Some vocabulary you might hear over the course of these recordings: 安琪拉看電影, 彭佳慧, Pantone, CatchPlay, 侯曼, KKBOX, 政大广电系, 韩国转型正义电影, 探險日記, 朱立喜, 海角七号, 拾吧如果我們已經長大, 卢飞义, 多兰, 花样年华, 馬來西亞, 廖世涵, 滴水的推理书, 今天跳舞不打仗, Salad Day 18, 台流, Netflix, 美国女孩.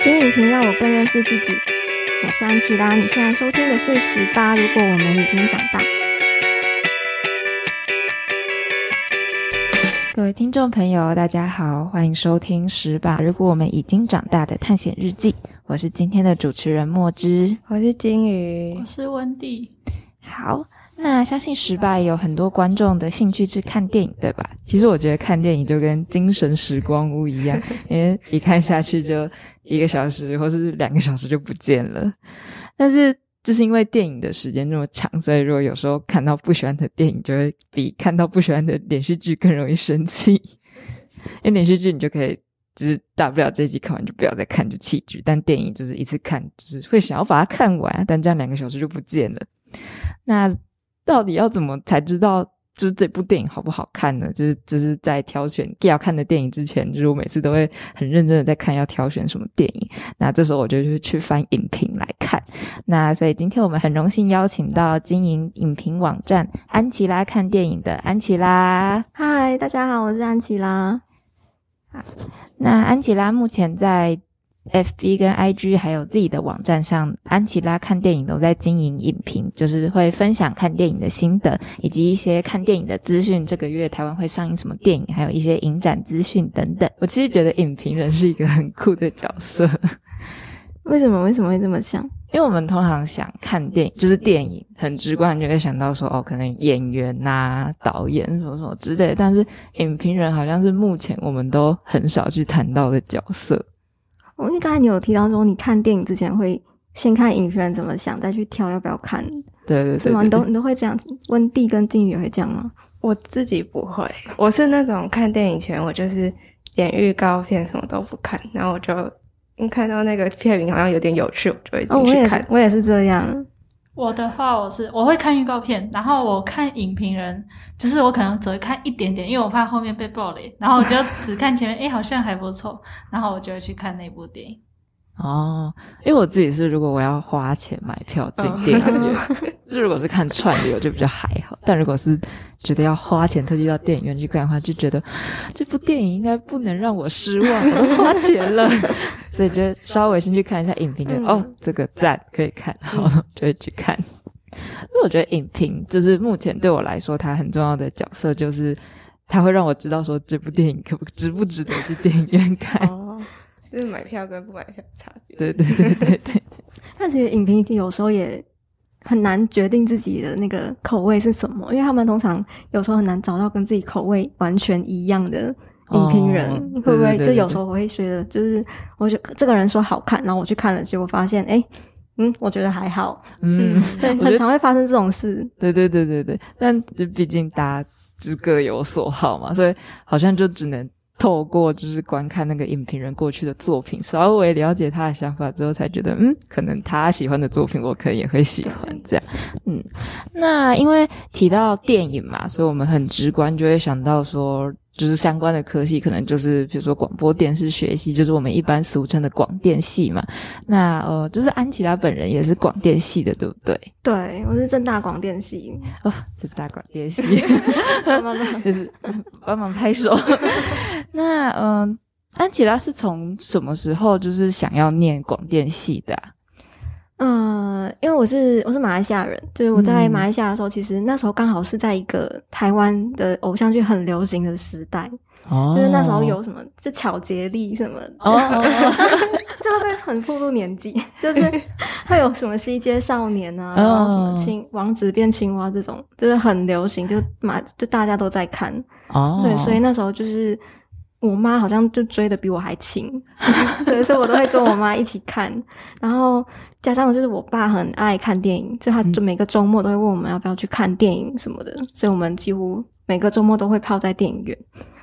新影评让我更认识自己。我是安琪拉，你现在收听的是18，如果我们已经长大。各位听众朋友大家好，欢迎收听18，如果我们已经长大的探险日记。我是今天的主持人墨汁，我是金鱼，我是温蒂。好，那相信18有很多观众的兴趣是看电影，对吧？其实我觉得看电影就跟精神时光屋一样，因为一看下去就1个小时或是2个小时就不见了。但是就是因为电影的时间那么长，所以如果有时候看到不喜欢的电影，就会比看到不喜欢的连续剧更容易生气。因为连续剧你就可以就是大不了这一集看完就不要再看，就弃剧，但电影就是一次看，就是会想要把它看完，但这样2个小时就不见了。那到底要怎么才知道就是这部电影好不好看呢？就是在挑选要看的电影之前，就是我每次都会很认真的在看要挑选什么电影，那这时候我就去翻影评来看。那所以今天我们很荣幸邀请到经营影评网站安琪拉看电影的安琪拉。嗨，大家好，我是安琪拉。那安琪拉目前在FB 跟 IG 还有自己的网站上，安琪拉看电影都在经营影评，就是会分享看电影的心得以及一些看电影的资讯，这个月台湾会上映什么电影，还有一些影展资讯等等。我其实觉得影评人是一个很酷的角色。为什么会这么想？因为我们通常想看电影就是电影很直观，就会想到说哦，可能演员啊导演什么什么之类的，但是影评人好像是目前我们都很少去谈到的角色。因为刚才你有提到说你看电影之前会先看影评人怎么想，再去挑要不要看。对对 对， 对， 对，是吗？你都会这样？温蒂跟静宇也会这样吗？我自己不会，我是那种看电影前我就是点预告片什么都不看，然后我就看到那个片名好像有点有趣，我就会进去看。我也是这样。我的话我会看预告片，然后我看影评人就是我可能只会看一点点，因为我怕后面被爆雷，然后我就只看前面诶好像还不错，然后我就会去看那部电影。哦，因为我自己是如果我要花钱买票进电影院，就如果是看串流就比较还好，但如果是觉得要花钱特地到电影院去看的话，就觉得这部电影应该不能让我失望，我都花钱了。所以就稍微先去看一下影评，哦，这个赞可以看，好，就会去看。所以我觉得影评就是目前对我来说，它很重要的角色就是它会让我知道说这部电影值不值得去电影院看。哦，就是买票跟不买票差别。对对对对对。但其实影评有时候也很难决定自己的那个口味是什么，因为他们通常有时候很难找到跟自己口味完全一样的影评人。哦，会不会就有时候我会觉得就是我觉得这个人说好看，然后我去看了，结果发现我觉得还好。对，很常会发生这种事。对对对对对，但就毕竟大家就各有所好嘛，所以好像就只能透过就是观看那个影评人过去的作品，稍微了解他的想法之后，才觉得可能他喜欢的作品我可能也会喜欢这样。那因为提到电影嘛，所以我们很直观就会想到说就是相关的科系可能就是比如说广播电视学系，就是我们一般俗称的广电系嘛。那就是安琪拉本人也是广电系的，对不对？对，我是政大广电系。哦，政大广电系。就是帮忙拍手。那安琪拉是从什么时候就是想要念广电系的啊？因为我是马来西亚人，就是我在马来西亚的时候，其实那时候刚好是在一个台湾的偶像剧很流行的时代。哦，就是那时候有什么就巧杰力什么的。这会很暴露年纪，就是会有什么西街少年啊，然后什么王子变青蛙这种，就是很流行，就大家都在看。哦，对，所以那时候就是我妈好像就追的比我还勤。对，所以我都会跟我妈一起看，然后加上就是我爸很爱看电影，所以他就每个周末都会问我们要不要去看电影什么的，所以我们几乎每个周末都会泡在电影院。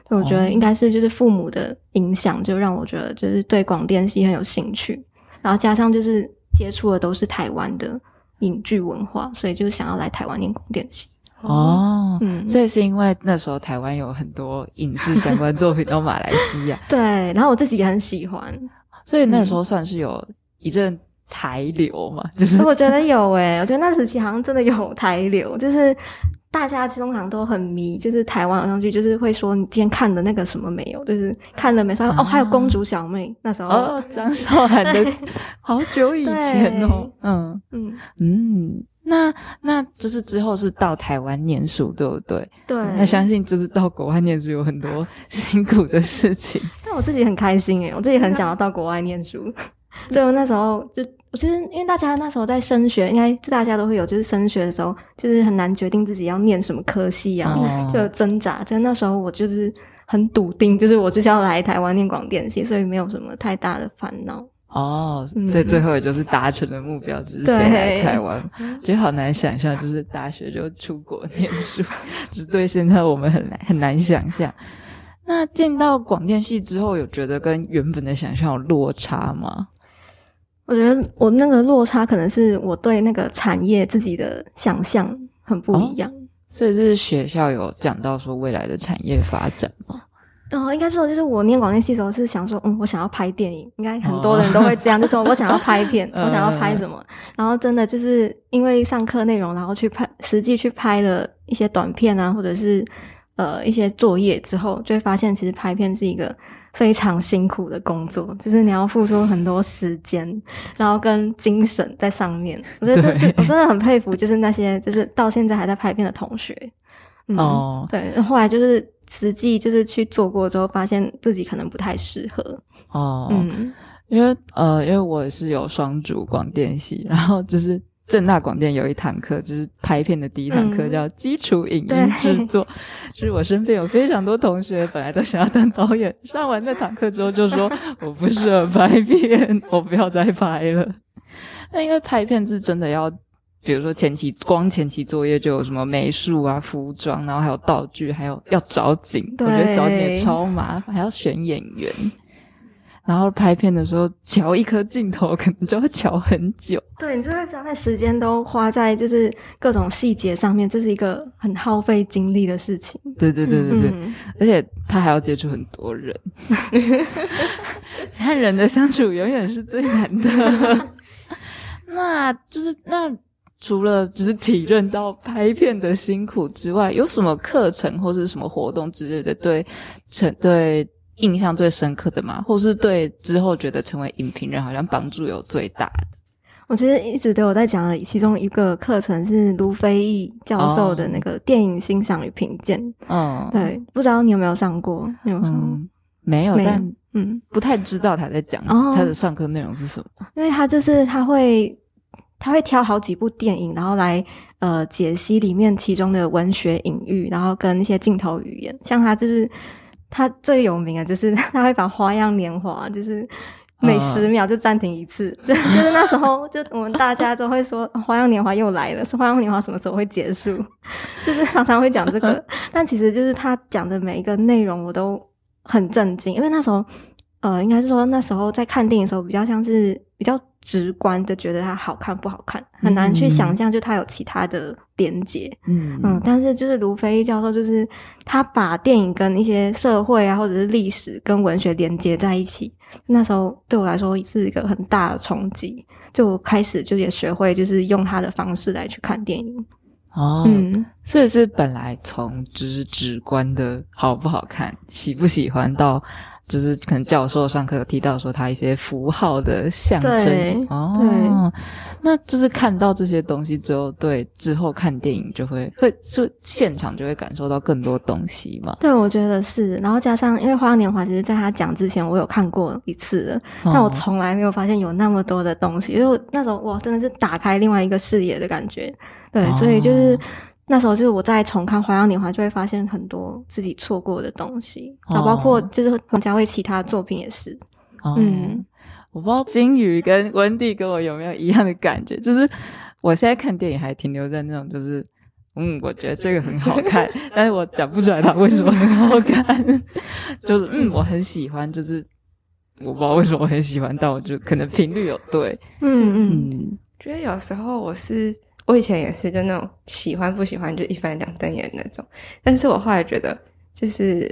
所以我觉得应该是就是父母的影响，就让我觉得就是对广电系很有兴趣，然后加上就是接触的都是台湾的影剧文化，所以就想要来台湾念广电系。哦，所以是因为那时候台湾有很多影视相关作品到马来西亚。对，然后我自己也很喜欢，所以那时候算是有一阵台流嘛，就是我觉得有我觉得那时期好像真的有台流，就是大家通常都很迷，就是台湾偶像剧，就是会说你今天看的那个什么没有，就是看了没说、哦，还有公主小妹那时候哦，张韶涵的好久以前哦，嗯嗯嗯，那就是之后是到台湾念书，对不对？对，那相信就是到国外念书有很多辛苦的事情，但我自己很开心耶，我自己很想要到国外念书，所以我那时候就。其实因为大家那时候在升学，应该大家都会有，就是升学的时候就是很难决定自己要念什么科系啊，就有挣扎。就那时候我就是很笃定，就是我就是要来台湾念广电系，所以没有什么太大的烦恼。哦，所以最后也就是达成了目标，就是飞来台湾。觉得好难想象，就是大学就出国念书，就是对现在我们很难想象。那进到广电系之后，有觉得跟原本的想象有落差吗？我觉得我那个落差可能是我对那个产业自己的想象很不一样，所以是学校有讲到说未来的产业发展吗？应该说就是我念广电系的时候是想说，我想要拍电影，应该很多人都会这样，就说我想要拍片，我想要拍什么，然后真的就是因为上课内容，然后去拍，实际去拍了一些短片啊，或者是一些作业之后，就会发现其实拍片是一个非常辛苦的工作，就是你要付出很多时间，然后跟精神在上面。我觉得这是我真的很佩服，就是那些就是到现在还在拍片的同学。对，后来就是实际就是去做过之后，发现自己可能不太适合。因为我是有双主广电系，然后就是。政大广电有一堂课，就是拍片的第一堂课，叫基础影音制作。就是我身边有非常多同学，本来都想要当导演，上完那堂课之后就说我不适合拍片，我不要再拍了。那因为拍片是真的要，比如说前期作业就有什么美术啊、服装，然后还有道具，还有要找景，我觉得找景也超麻烦，还要选演员。然后拍片的时候，瞧一颗镜头可能就要瞧很久。对，你就会觉得时间都花在就是各种细节上面，这是一个很耗费精力的事情。对，而且他还要接触很多人，和人的相处永远是最难的。那除了只是体认到拍片的辛苦之外，有什么课程或是什么活动之类的对印象最深刻的嘛，或是对之后觉得成为影评人好像帮助有最大的？我其实一直都有在讲的，其中一个课程是卢飞义教授的那个电影欣赏与评鉴。对，不知道你有没有上过？你有上过？没有，但不太知道他在讲他的上课内容是什么。因为他就是他会挑好几部电影，然后来解析里面其中的文学隐喻，然后跟一些镜头语言。像他就是。他最有名的就是他会把花样年华就是每10秒就暂停一次，就是那时候就我们大家都会说花样年华又来了，是花样年华什么时候会结束，就是常常会讲这个。但其实就是他讲的每一个内容我都很震惊，因为那时候应该是说那时候在看电影的时候比较像是比较直观的觉得它好看不好看，很难去想象就它有其他的连结。但是就是卢飞教授就是他把电影跟一些社会啊或者是历史跟文学连结在一起，那时候对我来说是一个很大的冲击，就我开始就也学会就是用他的方式来去看电影。所以是本来从就是直观的好不好看喜不喜欢到就是可能教授上课有提到说他一些符号的象征。那就是看到这些东西之后，对之后看电影就会就现场就会感受到更多东西嘛。对，我觉得是。然后加上因为花样年华其实在他讲之前我有看过一次了，但我从来没有发现有那么多的东西，因为那时候哇真的是打开另外一个视野的感觉。对，所以就是那时候就是我在重看《花样年华》就会发现很多自己错过的东西，包括就是彭佳慧其他作品也是。我不知道金鱼跟温蒂跟我有没有一样的感觉，就是我现在看电影还停留在那种就是我觉得这个很好看，但是我讲不出来它为什么很好看，就是我很喜欢，就是我不知道为什么我很喜欢，但我就可能频率有对。觉得有时候我以前也是就那种喜欢不喜欢就一翻两瞪眼那种，但是我后来觉得就是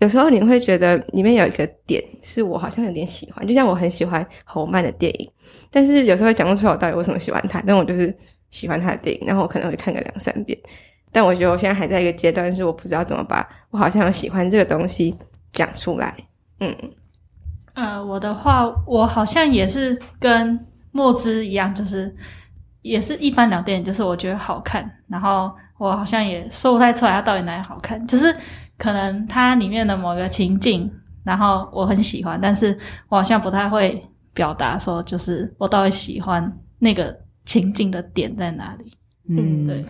有时候你会觉得里面有一个点是我好像有点喜欢，就像我很喜欢侯曼的电影，但是有时候讲不出来我到底为什么喜欢他，但我就是喜欢他的电影，然后我可能会看个2-3遍，但我觉得我现在还在一个阶段是我不知道怎么把我好像喜欢这个东西讲出来。嗯，我的话我好像也是跟墨汁一样，就是也是一翻两瞪眼，就是我觉得好看，然后我好像也说不太出来它到底哪里好看，就是可能它里面的某个情境然后我很喜欢，但是我好像不太会表达说就是我到底喜欢那个情境的点在哪里。嗯，对，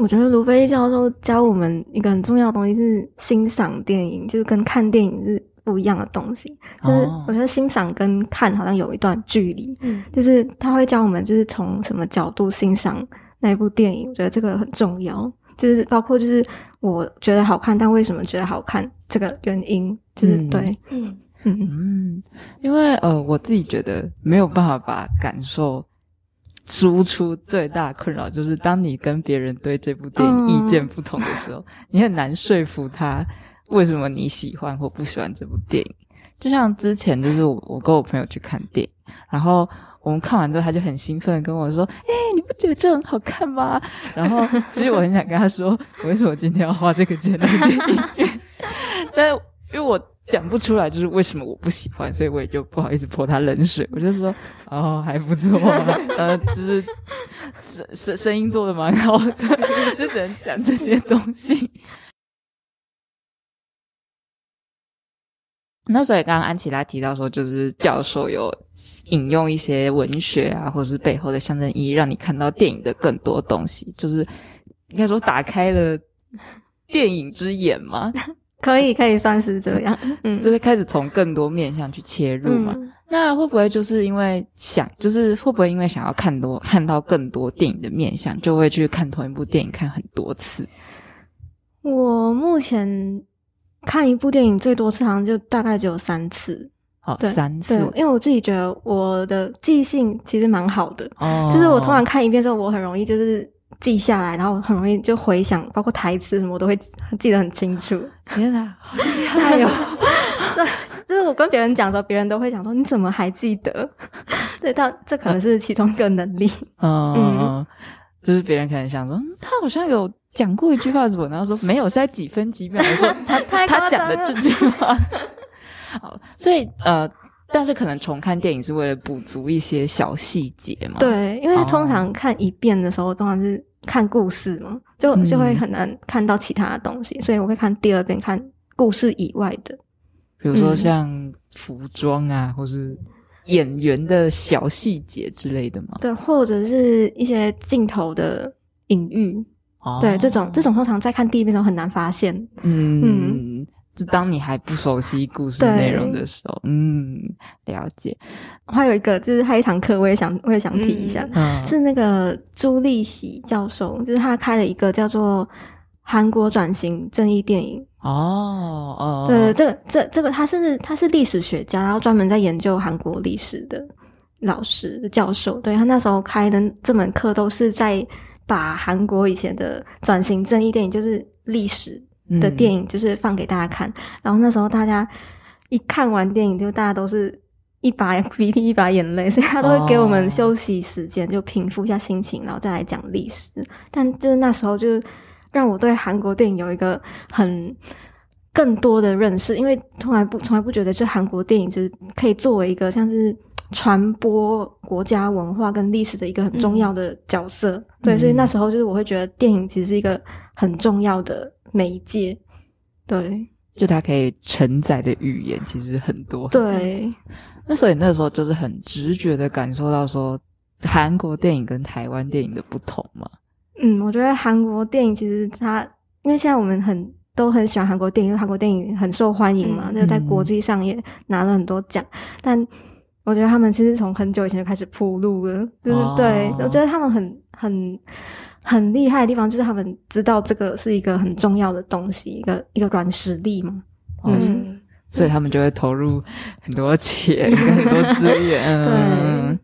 我觉得卢飞教授教我们一个很重要的东西是欣赏电影，就是跟看电影是不一样的东西，就是我觉得欣赏跟看好像有一段距离，就是他会教我们就是从什么角度欣赏那部电影，我觉得这个很重要，就是包括就是我觉得好看但为什么觉得好看这个原因，就是对。嗯，因为我自己觉得没有办法把感受输出最大困扰就是当你跟别人对这部电影意见不同的时候，你很难说服他为什么你喜欢或不喜欢这部电影。就像之前就是我跟我朋友去看电影，然后我们看完之后他就很兴奋地跟我说你不觉得这很好看吗？然后其实我很想跟他说我为什么今天要花这个钱来电影院，但因为我讲不出来就是为什么我不喜欢，所以我也就不好意思泼他冷水，我就说哦还不错啊，就是声音做得蛮好的，就只能讲这些东西。那所以刚刚安琪拉提到说就是教授有引用一些文学啊或是背后的象征意义让你看到电影的更多东西，就是应该说打开了电影之眼嘛。可以算是这样。嗯，就是开始从更多面向去切入嘛。那会不会就是因为想要看到更多电影的面向，就会去看同一部电影看很多次？我目前看一部电影最多次好像就大概只有3次。哦，3次。对，因为我自己觉得我的记性其实蛮好的，就是我突然看一遍之后我很容易就是记下来，然后很容易就回想，包括台词什么我都会记得很清楚。天哪，好厉害哦！对，就是我跟别人讲的时候别人都会讲说你怎么还记得。对，但这可能是其中一个能力。就是别人可能想说他好像有讲过一句话什么，然后说没有是在几分几秒的时候他讲的这句话。好，所以但是可能重看电影是为了补足一些小细节嘛。对，因为通常看一遍的时候通常是看故事嘛，就会很难看到其他的东西，所以我会看第二遍看故事以外的，比如说像服装啊或是演员的小细节之类的嘛。对，或者是一些镜头的隐喻。对，这种通常在看第一遍的时候很难发现。就当你还不熟悉故事内容的时候。了解。还有一个就是还有一堂课我也想提一下，是那个朱立喜教授，就是他开了一个叫做韩国转型正义电影。对，这个他是历史学家，然后专门在研究韩国历史的老师教授。对，他那时候开的这门课都是在把韩国以前的转型正义电影，就是历史的电影，就是放给大家看。然后那时候大家一看完电影就大家都是一把鼻涕一把眼泪，所以他都会给我们休息时间，就平复一下心情然后再来讲历史。但就是那时候就让我对韩国电影有一个更多的认识，因为从来不觉得就韩国电影就是可以作为一个像是传播国家文化跟历史的一个很重要的角色。对，所以那时候就是我会觉得电影其实是一个很重要的媒介。对，就它可以承载的语言其实很多。对，那所以那时候就是很直觉的感受到说韩国电影跟台湾电影的不同嘛。我觉得韩国电影其实它因为现在我们都很喜欢韩国电影，因为韩国电影很受欢迎嘛，就在国际上也拿了很多奖，但我觉得他们其实从很久以前就开始铺路了，就是对，我觉得他们很厉害的地方就是他们知道这个是一个很重要的东西，一个软实力嘛。所以他们就会投入很多钱跟很多资源。对，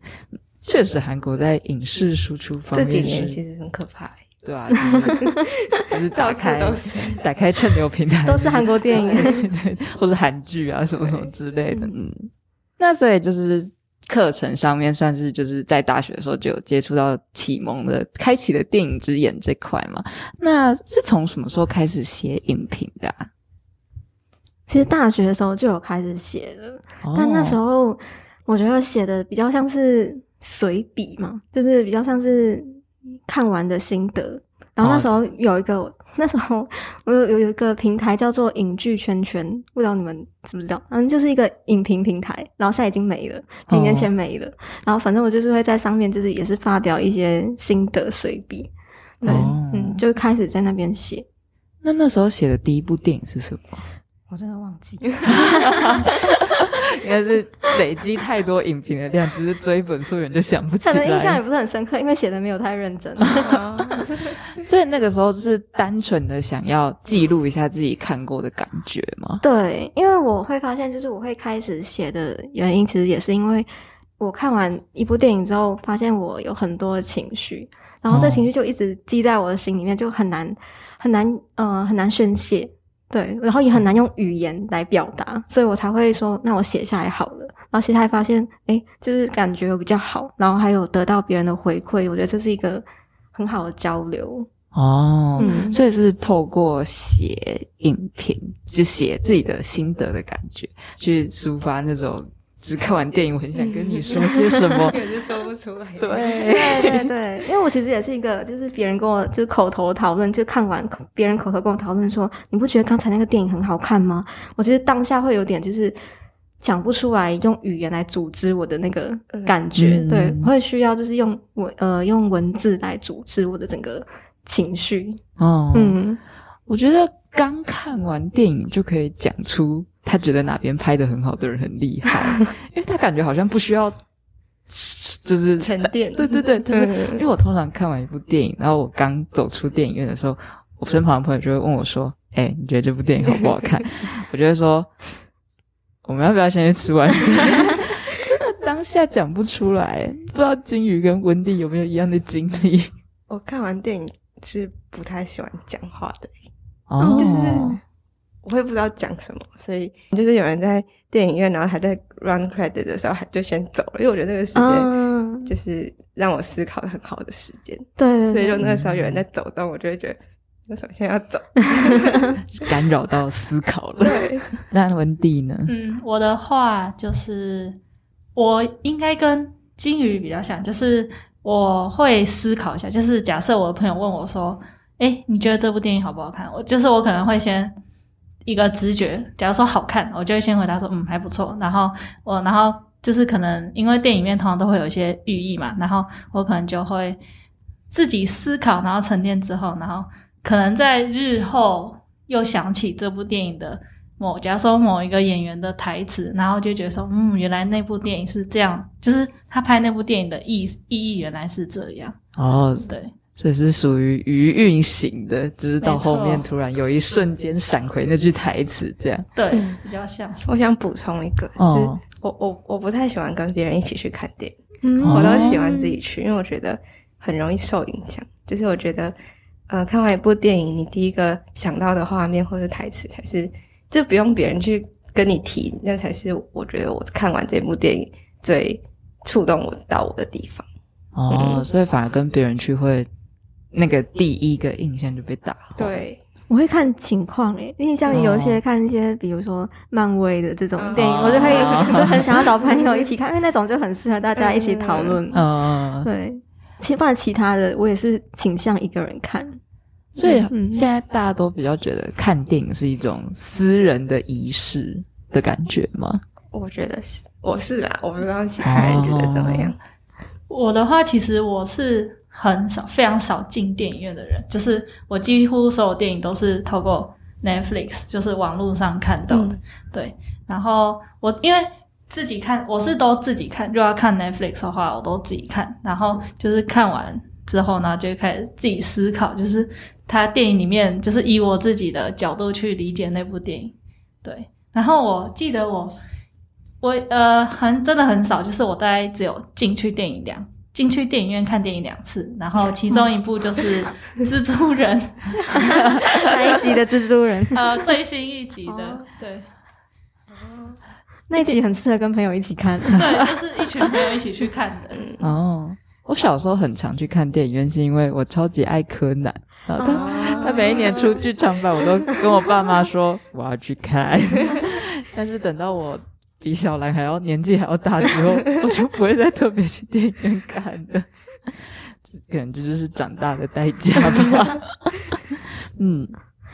确实韩国在影视输出方面这几年其实很可怕。对啊，就是打开串流平台都是韩国电影，对，或是韩剧啊什么什么之类的。那所以就是课程上面算是就是在大学的时候就有接触到启蒙的开启了电影之眼这块嘛。那是从什么时候开始写影评的啊？其实大学的时候就有开始写了，但那时候我觉得写的比较像是随笔嘛，就是比较像是看完的心得。然后那时候有一个、那时候我有一个平台叫做影剧圈圈，不知道你们知不知道，就是一个影评平台，然后现在已经没了，几年前没了。然后反正我就是会在上面就是也是发表一些心得随笔，对，就开始在那边写。那时候写的第一部电影是什么？我真的忘记了应该是累积太多影评的量，只是追本溯源就想不起来，可能印象也不是很深刻，因为写的没有太认真所以那个时候就是单纯的想要记录一下自己看过的感觉吗？对，因为我会发现就是我会开始写的原因其实也是因为我看完一部电影之后发现我有很多的情绪，然后这情绪就一直积在我的心里面，就很难宣泄，对，然后也很难用语言来表达，所以我才会说那我写下来好了，然后写下来发现就是感觉比较好，然后还有得到别人的回馈，我觉得这是一个很好的交流所以是透过写影评就写自己的心得的感觉去抒发那种只看完电影我很想跟你说些什么可是说不出来。对，因为我其实也是一个就是别人跟我就是口头讨论，就看完别人口头跟我讨论说你不觉得刚才那个电影很好看吗，我其实当下会有点就是想不出来用语言来组织我的那个感觉，对，会需要就是用文字来组织我的整个情绪。我觉得刚看完电影就可以讲出他觉得哪边拍得很好的人很厉害因为他感觉好像不需要就是沉淀。对，就是因为我通常看完一部电影，然后我刚走出电影院的时候，我身旁的朋友就会问我说你觉得这部电影好不好看我就会说我们要不要先去吃晚餐真的当下讲不出来，不知道金鱼跟温蒂有没有一样的经历。我看完电影是不太喜欢讲话的就是我会不知道讲什么，所以就是有人在电影院然后还在 run credit 的时候就先走了，因为我觉得那个时间就是让我思考很好的时间，对，所以就那个时候有人在走动，我就会觉得为什么现在要走干扰到思考了。对，那文帝呢？我的话就是我应该跟金鱼比较像，就是我会思考一下，就是假设我的朋友问我说你觉得这部电影好不好看，我可能会先一个直觉，假如说好看，我就会先回答说还不错，然后就是可能因为电影里面通常都会有一些寓意嘛，然后我可能就会自己思考，然后沉淀之后，然后可能在日后又想起这部电影的假如说某一个演员的台词，然后就觉得说原来那部电影是这样，就是他拍那部电影的意义原来是这样对，所以是属于余韵型的，就是到后面突然有一瞬间闪回那句台词这样。对，比较像。我想补充一个是我不太喜欢跟别人一起去看电影我都喜欢自己去，因为我觉得很容易受影响，就是我觉得看完一部电影你第一个想到的画面或是台词才是，就不用别人去跟你提，那才是我觉得我看完这部电影最触动我到我的地方所以反而跟别人去会那个第一个印象就被打坏。对，我会看情况因为像有一些看一些比如说漫威的这种电影我就会很想要找朋友一起看因为那种就很适合大家一起讨论对，不然其他的我也是倾向一个人看，所以现在大家都比较觉得看电影是一种私人的仪式的感觉吗？我觉得是，我是啦，我不知道其他人觉得怎么样我的话其实我是很少，非常少进电影院的人，就是我几乎所有电影都是透过 Netflix 就是网络上看到的对，然后我因为自己看，我是都自己看，就要看 Netflix 的话我都自己看，然后就是看完之后呢就会开始自己思考，就是他电影里面就是以我自己的角度去理解那部电影。对，然后我记得我真的很少，就是我大概只有进去电影院看电影2次，然后其中一部就是蜘蛛人哪一集的蜘蛛人最新一集的对那一集很适合跟朋友一起看。对，就是一群朋友一起去看的。哦，我小时候很常去看电影院，是因为我超级爱柯南，然后他每一年出剧场版，我都跟我爸妈说我要去看。但是等到我比小兰还要年纪还要大之后，我就不会再特别去电影院看的。可能这就是长大的代价吧。嗯。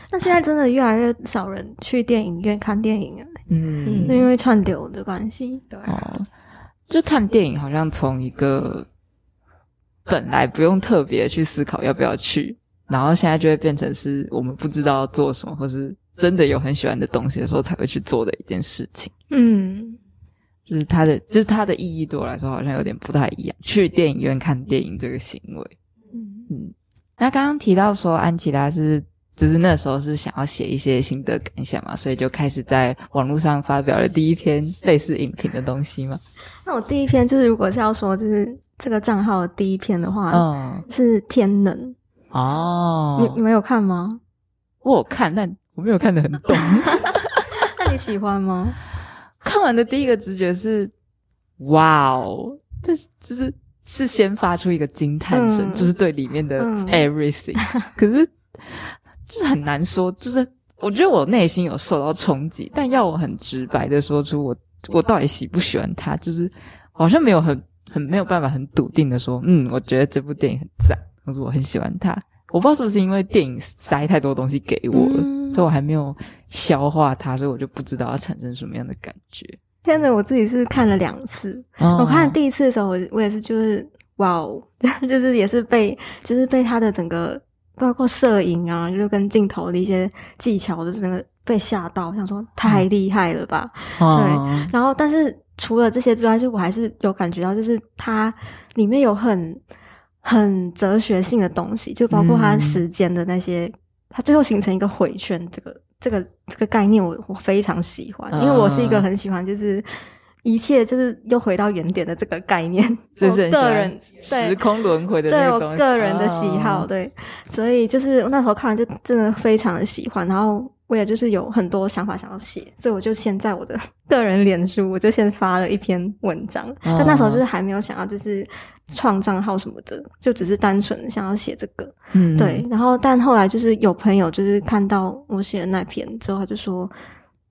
那现在真的越来越少人去电影院看电影了，嗯，因为串流的关系，对，哦，就看电影好像从一个本来不用特别去思考要不要去，然后现在就会变成是我们不知道要做什么，或是真的有很喜欢的东西的时候才会去做的一件事情。嗯，就是它的意义对我来说好像有点不太一样，去电影院看电影这个行为。嗯，那刚刚提到说安琪拉是。就是那时候是想要写一些心得感想嘛，所以就开始在网络上发表了第一篇类似影评的东西嘛。那我第一篇就是如果是要说就是这个账号的第一篇的话，嗯，是天能。哦，你没有看吗？我有看，但我没有看得很懂。那你喜欢吗？看完的第一个直觉是哇哦，但是就是先发出一个惊叹声，就是对里面的 everything，可是就是很难说，就是我觉得我内心有受到冲击，但要我很直白的说出我到底喜不喜欢它，就是好像没有很没有办法很笃定的说，嗯，我觉得这部电影很赞，或者我很喜欢它。我不知道是不是因为电影塞太多东西给我了，所以我还没有消化它，所以我就不知道它产生什么样的感觉。天哪，我自己是看了两次，我看第一次的时候，我也是就是哇哦，就是也是被它的整个。包括摄影啊，就跟镜头的一些技巧，就是那个被吓到，想说太厉害了吧，对。然后，但是除了这些之外，就我还是有感觉到，就是它里面有很哲学性的东西，就包括它时间的那些，它最后形成一个回圈，这个概念我非常喜欢，因为我是一个很喜欢就是。一切就是又回到原点的这个概念，就是个人时空轮回的那个东西，对我个人的喜好，哦，对，所以就是那时候看完就真的非常的喜欢，然后我也就是有很多想法想要写，所以我就先在我的个人脸书，我就先发了一篇文章，哦，但那时候就是还没有想要就是创账号什么的，就只是单纯想要写这个，嗯，对，然后但后来就是有朋友就是看到我写的那篇之后，他就说。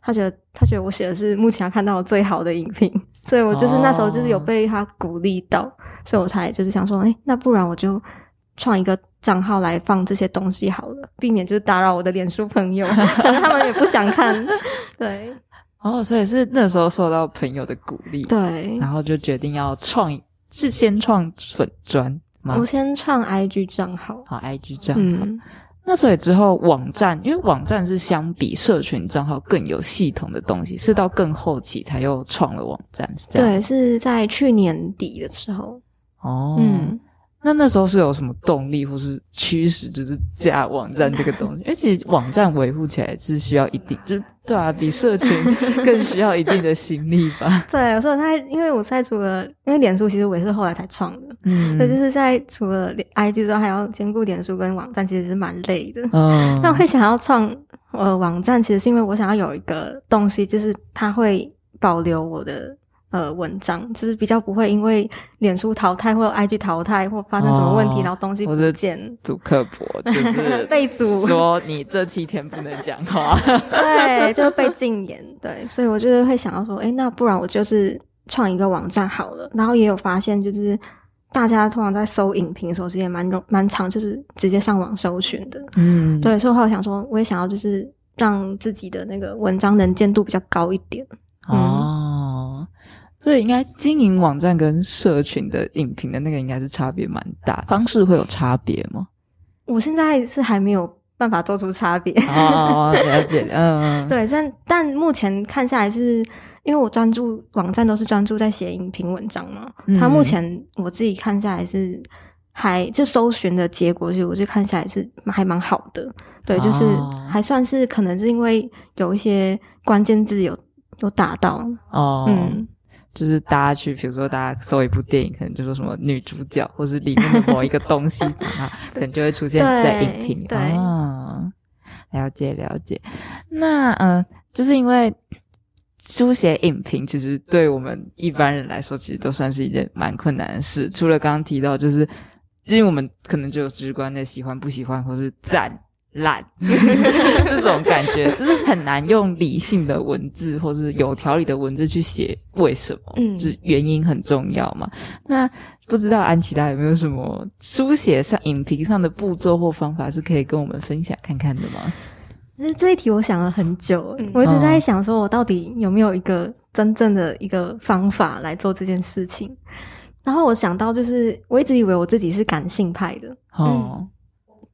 他觉得我写的是目前看到最好的影评，所以我就是那时候就是有被他鼓励到，所以我才就是想说，哎，那不然我就创一个账号来放这些东西好了，避免就是打扰我的脸书朋友，可能他们也不想看。对，哦，所以是那时候受到朋友的鼓励，对，然后就决定要创，是先创粉专吗？我先创 IG 账号，好 ，IG 账号。嗯那所以之后网站，因为网站是相比社群账号更有系统的东西，是到更后期才又创了网站，是这样？对，是在去年底的时候。哦，嗯，那时候是有什么动力或是驱使，就是架网站这个东西？因为其实网站维护起来是需要一定，就是对啊，比社群更需要一定的心力吧。对，所以因为我除了因为脸书，其实我也是后来才创的。嗯，所以就是在除了 IG 之后，还要兼顾脸书跟网站，其实是蛮累的。嗯，那我会想要创网站，其实是因为我想要有一个东西，就是它会保留我的文章，就是比较不会因为脸书淘汰或 IG 淘汰或发生什么问题，然后东西不见。祖克伯就是被阻说你这7天不能讲话，对，就被禁言。对，所以我就是会想要说，哎，那不然我就是创一个网站好了。然后也有发现就是。大家通常在搜影评的时候，其实也蛮常就是直接上网搜寻的，嗯，对，所以后来想说，我也想要就是让自己的那个文章能见度比较高一点。哦，所以应该经营网站跟社群的影评的那个应该是差别蛮大，方式会有差别吗？我现在是还没有办法做出差别。哦，了解，嗯，对，但目前看下来是。因为我专注网站都是专注在写影评文章嘛，它目前我自己看下来是还就搜寻的结果，其实我就看下来是还蛮好的，对，就是还算是可能是因为有一些关键字有打到哦，嗯，就是大家去，比如说大家搜一部电影，可能就说什么女主角，或是里面的某一个东西，它可能就会出现在影评里。对，了解了解。那就是因为。书写影评其实对我们一般人来说其实都算是一件蛮困难的事，除了刚刚提到就是因为我们可能只有直观的喜欢不喜欢或是赞烂这种感觉，就是很难用理性的文字或是有条理的文字去写为什么，就是原因很重要嘛。那不知道安琪拉有没有什么书写上影评上的步骤或方法是可以跟我们分享看看的吗？这一题我想了很久，我一直在想说我到底有没有一个真正的一个方法来做这件事情，然后我想到就是我一直以为我自己是感性派的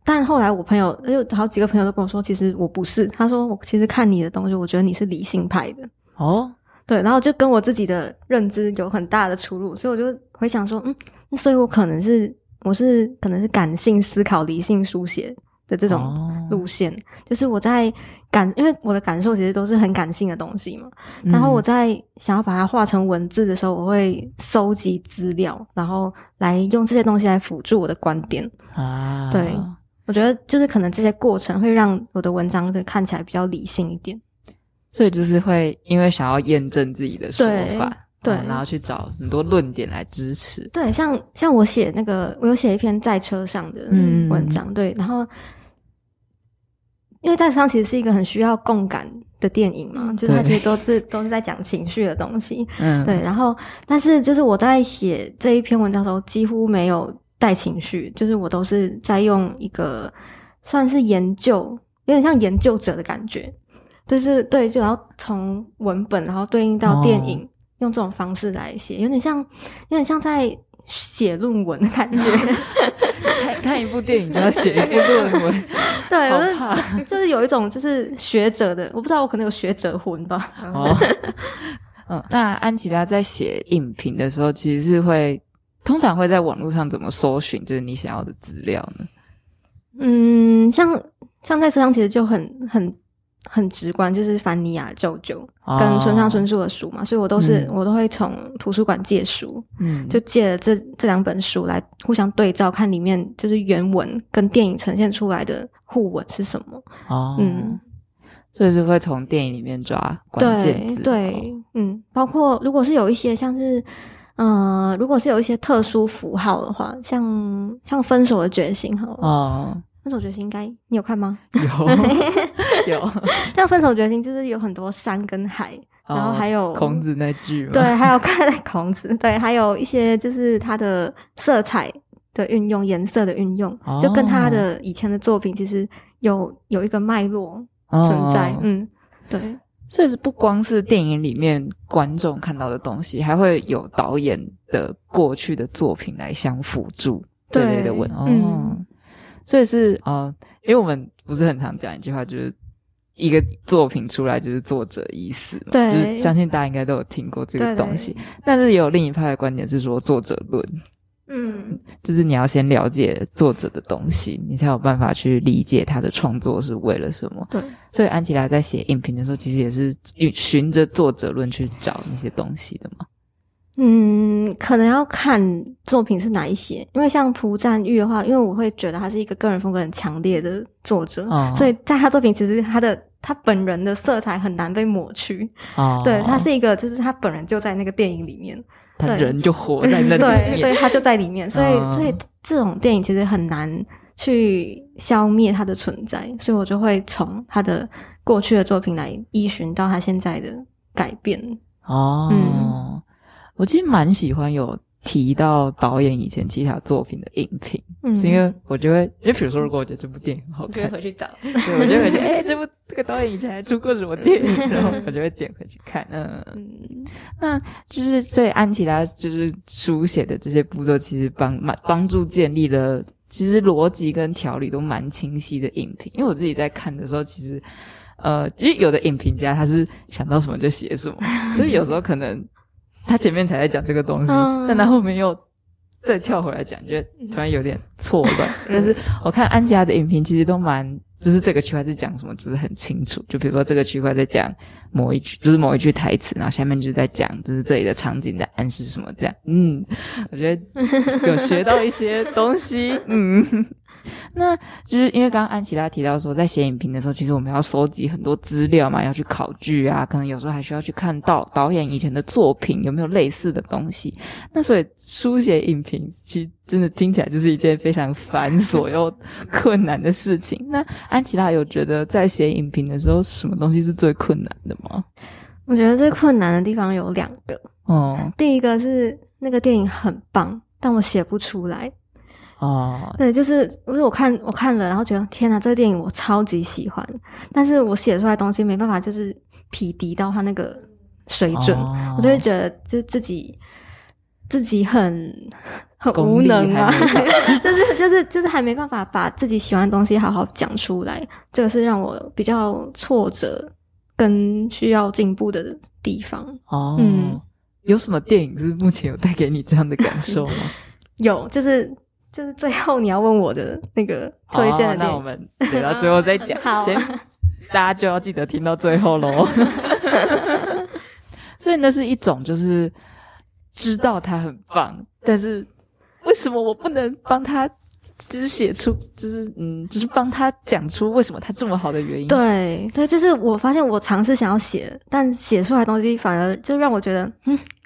但后来我朋友有好几个朋友都跟我说其实我不是，他说我其实看你的东西我觉得你是理性派的对，然后就跟我自己的认知有很大的出入，所以我就回想说所以我可能是感性思考理性书写的这种路线，就是我在因为我的感受其实都是很感性的东西嘛，然后我在想要把它化成文字的时候我会收集资料，然后来用这些东西来辅助我的观点对，我觉得就是可能这些过程会让我的文章看起来比较理性一点，所以就是会因为想要验证自己的说法对，然后去找很多论点来支持对，像我写那个我有写一篇在车上的文章对，然后因为在车上其实是一个很需要共感的电影嘛，就是它其实都是在讲情绪的东西对，然后但是就是我在写这一篇文章的时候几乎没有带情绪，就是我都是在用一个算是研究，有点像研究者的感觉，就是对，就然后从文本然后对应到电影用这种方式来写，有点像在写论文的感觉看一部电影就要写一部论文对，好怕就是有一种就是学者的，我不知道我可能有学者魂吧那安琪拉在写影评的时候其实是通常会在网络上怎么搜寻就是你想要的资料呢？像在车上其实就很直观，就是凡尼亚舅舅跟村上春树的书嘛，所以我都会从图书馆借书就借了这两本书来互相对照，看里面就是原文跟电影呈现出来的互文是什么所以是会从电影里面抓关键字对包括如果是有一些像是如果是有一些特殊符号的话，像分手的决心好了分手决心应该你有看吗？有像分手决心就是有很多山跟海然后还有孔子那句嘛对，还有看孔子对，还有一些就是他的色彩的运用颜色的运用就跟他的以前的作品其实有一个脉络存在对，所以是不光是电影里面观众看到的东西，还会有导演的过去的作品来相辅助这类的文所以是因为我们不是很常讲一句话，就是一个作品出来就是作者意思嘛，对，就是相信大家应该都有听过这个东西，但是也有另一派的观点是说作者论就是你要先了解作者的东西，你才有办法去理解他的创作是为了什么对，所以安琪拉在写影评的时候其实也是循着作者论去找那些东西的嘛？可能要看作品是哪一些，因为像朴赞郁的话，因为我会觉得他是一个个人风格很强烈的作者所以在他作品其实他本人的色彩很难被抹去对，他是一个就是他本人就在那个电影里面，他人就活在那里面对，他就在里面，所以这种电影其实很难去消灭他的存在，所以我就会从他的过去的作品来依循到他现在的改变我其实蛮喜欢有提到导演以前其他作品的影评是因为我就会，因为比如说如果我觉得这部电影很好看，我就会回去找对，我就会回去这个导演以前还出过什么电影然后我就会点回去看那就是所以安琪拉就是书写的这些步骤其实帮助建立了其实逻辑跟条理都蛮清晰的影评，因为我自己在看的时候其实因为有的影评家他是想到什么就写什么所以有时候可能他前面才在讲这个东西但他后面又再跳回来讲，觉得突然有点错乱但是我看安琪拉的影评其实都蛮就是这个区块是讲什么就是很清楚，就比如说这个区块在讲某一句，就是某一句台词，然后下面就在讲就是这里的场景在暗示什么这样。嗯，我觉得有学到一些东西。嗯，那就是因为刚刚安琪拉提到说在写影评的时候其实我们要收集很多资料嘛，要去考据啊，可能有时候还需要去看到导演以前的作品有没有类似的东西。那所以书写影评其实真的听起来就是一件非常繁琐又困难的事情。那安琪拉有觉得在写影评的时候什么东西是最困难的吗？我觉得最困难的地方有两个。哦，第一个是那个电影很棒但我写不出来。哦，对，就是因为我看了然后觉得天哪，这个电影我超级喜欢，但是我写出来的东西没办法就是匹敌到它那个水准。哦，我就会觉得就自己很无能啊，就是还没办法把自己喜欢的东西好好讲出来，这个是让我比较挫折跟需要进步的地方。哦，嗯，有什么电影是目前有带给你这样的感受吗？有，就是最后你要问我的那个推荐的电影。哦，那我们等到最后再讲。好，先大家就要记得听到最后咯。所以那是一种就是知道他很棒，但是为什么我不能帮他就是写出就是帮他讲出为什么他这么好的原因。对对，就是我发现我尝试想要写，但写出来的东西反而就让我觉得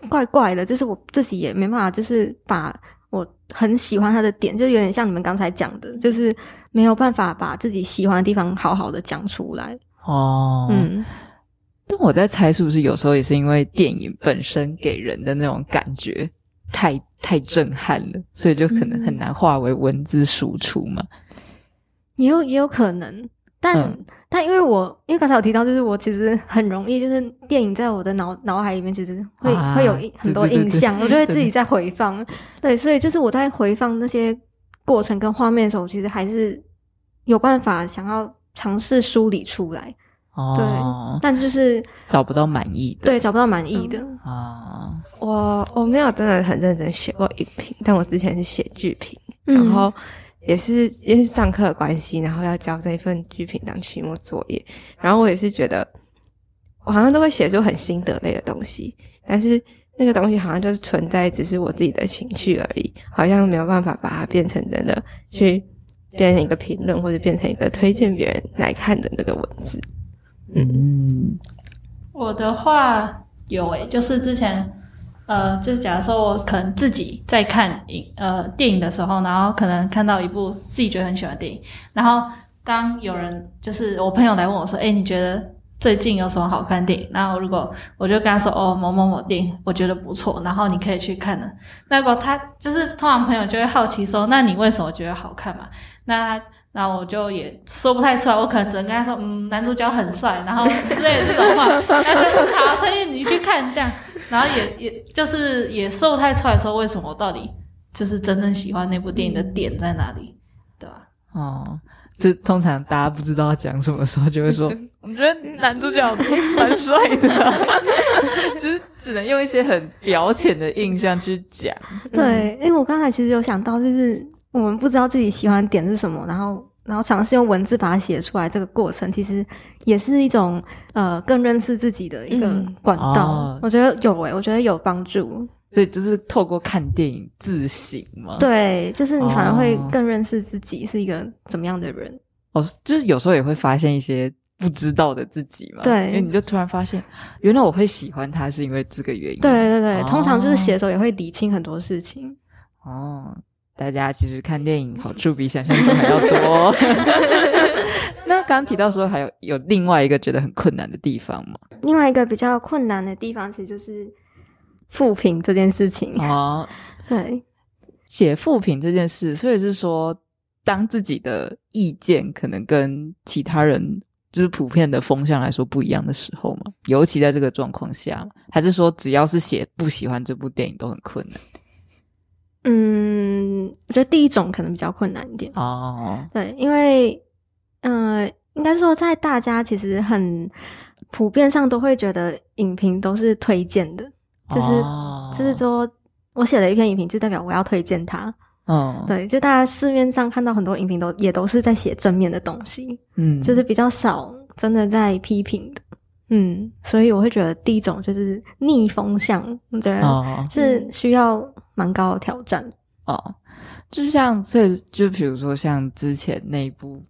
怪怪的，就是我自己也没办法就是把我很喜欢他的点，就有点像你们刚才讲的，就是没有办法把自己喜欢的地方好好的讲出来。哦，嗯，但我在猜是不是有时候也是因为电影本身给人的那种感觉太震撼了，所以就可能很难化为文字输出嘛。也有可能，但因为刚才有提到，就是我其实很容易，就是电影在我的脑海里面其实会有很多印象，对对对对，我就会自己在回放。 对，所以就是我在回放那些过程跟画面的时候，我其实还是有办法想要尝试梳理出来。对，但就是找不到满意的。对，找不到满意的。我没有真的很认真写过影评，但我之前是写剧评，然后也是上课的关系，然后要交这一份剧评当期末作业，然后我也是觉得我好像都会写出很心得类的东西，但是那个东西好像就是存在只是我自己的情绪而已，好像没有办法把它变成真的去变成一个评论，或者变成一个推荐别人来看的那个文字。嗯，我的话有就是之前就是假如说我可能自己在看电影的时候，然后可能看到一部自己觉得很喜欢的电影，然后当有人就是我朋友来问我说你觉得最近有什么好看的电影，然后如果我就跟他说某某某电影我觉得不错，然后你可以去看了，那如果他就是通常朋友就会好奇说那你为什么觉得好看嘛，那我就也说不太出来，我可能只能跟他说男主角很帅，然后之类的这种话，那就好推荐你去看这样，然后也就是也说不太出来说为什么我到底就是真正喜欢那部电影的点在哪里，对吧？哦，这通常大家不知道讲什么时候就会说我觉得男主角蛮帅的啊，就是只能用一些很表浅的印象去讲。对，因为我刚才其实有想到就是我们不知道自己喜欢的点是什么，然后尝试用文字把它写出来，这个过程其实也是一种更认识自己的一个管道。我觉得有我觉得有帮助。所以就是透过看电影自省嘛。对，就是你反而会更认识自己是一个怎么样的人。哦，就是有时候也会发现一些不知道的自己嘛。对，因为你就突然发现原来我会喜欢他是因为这个原因。对对对，通常就是写的时候也会理清很多事情。哦，大家其实看电影好处比想象中还要多哦。那刚提到说还有另外一个觉得很困难的地方吗？另外一个比较困难的地方其实就是复评这件事情。哦，对，写复评这件事，所以是说当自己的意见可能跟其他人就是普遍的风向来说不一样的时候嘛，尤其在这个状况下，还是说只要是写不喜欢这部电影都很困难？我觉得第一种可能比较困难一点。哦，对，因为应该说在大家其实很普遍上都会觉得影评都是推荐的，就是说我写了一篇影评就代表我要推荐它。哦，对，就大家市面上看到很多影评也都是在写正面的东西，嗯，就是比较少真的在批评的，嗯，所以我会觉得第一种就是逆风向，我觉得是需要蛮高的挑战哦。就像这，就比如说像之前那一部，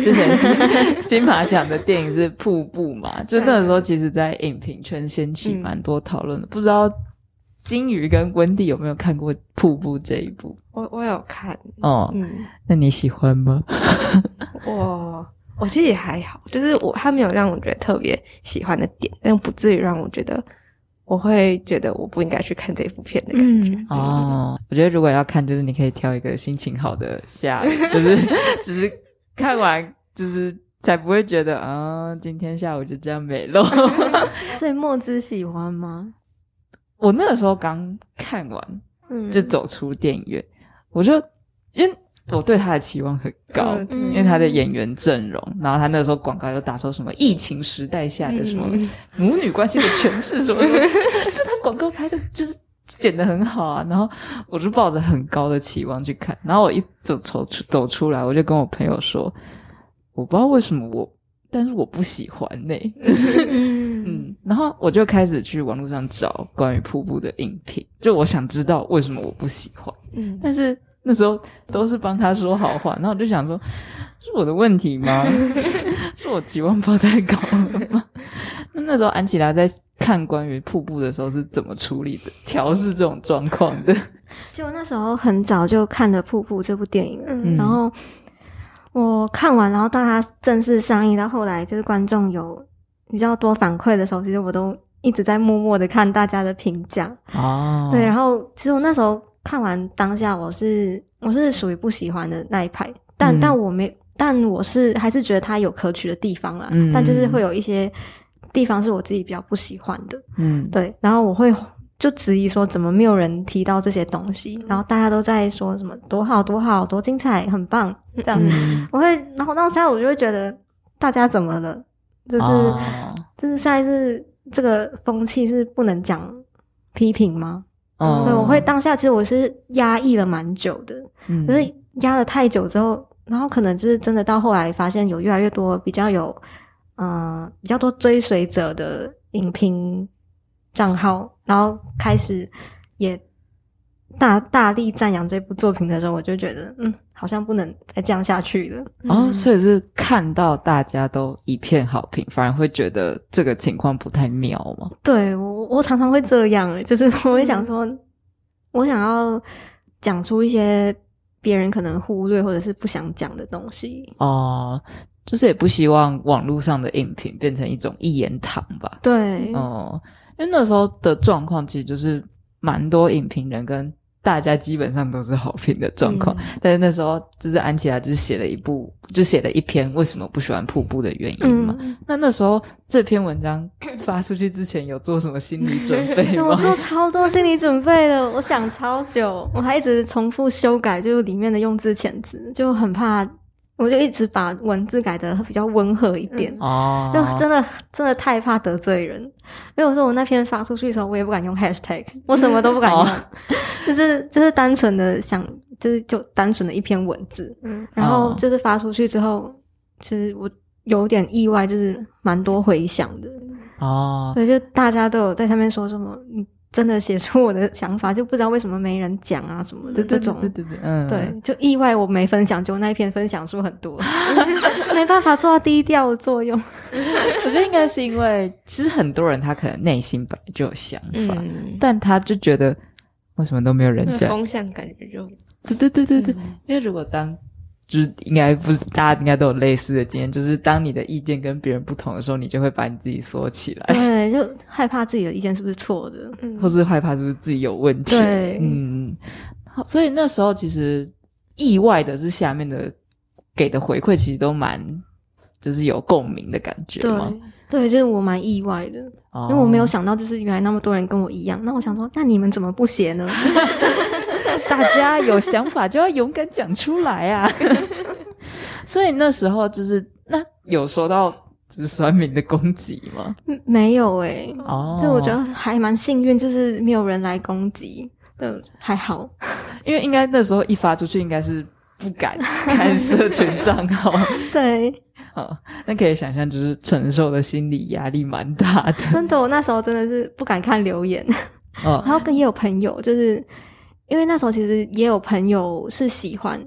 之前金马奖的电影是《瀑布》嘛，就那个时候其实在影评圈掀起蛮多讨论的，不知道金鱼跟温蒂有没有看过《瀑布》这一部？我有看哦，嗯，那你喜欢吗？我其实也还好，就是他没有让我觉得特别喜欢的点，但不至于让我觉得我会觉得我不应该去看这部片的感觉。嗯，哦，我觉得如果要看，就是你可以挑一个心情好的下，就是就是看完就是才不会觉得啊，今天下午就这样没了。所以墨汁喜欢吗？我那个时候刚看完，就走出电影院，我就因为我对他的期望很高，因为他的演员阵容，然后他那个时候广告又打出什么疫情时代下的什么母女关系的诠释什么什么，就是他广告拍的就是剪得很好啊，然后我就抱着很高的期望去看，然后我一走出来，我就跟我朋友说，我不知道为什么但是我不喜欢欸，就是然后我就开始去网络上找关于瀑布的影评，就我想知道为什么我不喜欢，但是那时候都是帮他说好话，然后我就想说，是我的问题吗？是我期望抱太高了吗？那时候安琪拉在看关于瀑布的时候是怎么处理的，调试这种状况的？就那时候很早就看了《瀑布》这部电影了，然后我看完，然后到它正式上映，到后来就是观众有比较多反馈的时候，其实我都一直在默默的看大家的评价。哦，对，然后其实我那时候看完当下我是属于不喜欢的那一派，但我是还是觉得它有可取的地方啦，但就是会有一些地方是我自己比较不喜欢的，对，然后我会就质疑说怎么没有人提到这些东西，然后大家都在说什么多好多好多精彩很棒这样，然后当下我就会觉得大家怎么了，就是现在是这个风气是不能讲批评吗？所以我会当下其实我是压抑了蛮久的，就是压了太久之后，然后可能就是真的到后来发现有越来越多比较有比较多追随者的影评账号，然后开始也大力赞扬这部作品的时候，我就觉得好像不能再这样下去了。哦，所以是看到大家都一片好评，反而会觉得这个情况不太妙吗？对，我常常会这样，就是我会想说，我想要讲出一些别人可能忽略或者是不想讲的东西。哦，就是也不希望网络上的影评变成一种一言堂吧？对，哦，因为那时候的状况其实就是蛮多影评人跟大家基本上都是好评的状况，但是那时候就是安琪拉就是写了一篇为什么不喜欢瀑布的原因嘛。那时候这篇文章发出去之前有做什么心理准备吗？我做超多心理准备的，我想超久，我还一直重复修改，就是里面的用字遣词，就很怕，我就一直把文字改得比较温和一点，就真的太怕得罪人。因为我说我那篇发出去的时候，我也不敢用 hashtag， 我什么都不敢用，就是单纯的想，就单纯的一篇文字，然后就是发出去之后，其实我有点意外，就是蛮多回响的，所以就大家都有在下面说什么真的写出我的想法，就不知道为什么没人讲啊什么的这种，对，对，就意外我没分享，就那一篇分享数很多，没办法做到低调的作用。我觉得应该是因为，其实很多人他可能内心本来就有想法，但他就觉得为什么都没有人讲，风向感觉就对，因为如果就是应该不是大家应该都有类似的经验，就是当你的意见跟别人不同的时候，你就会把你自己缩起来，对，就害怕自己的意见是不是错的，或是害怕是不是自己有问题，对，所以那时候其实意外的是下面的给的回馈其实都蛮就是有共鸣的感觉嘛，对，就是我蛮意外的，因为我没有想到就是原来那么多人跟我一样，那我想说那你们怎么不写呢？大家有想法就要勇敢讲出来啊！所以那时候就是，那有收到酸民的攻击吗？没有欸，就我觉得还蛮幸运，就是没有人来攻击，对，还好。因为应该那时候一发出去应该是不敢看社群账号。对，好，那可以想象就是承受的心理压力蛮大的。真的，我那时候真的是不敢看留言。哦，然后也有朋友，就是因为那时候其实也有朋友是喜欢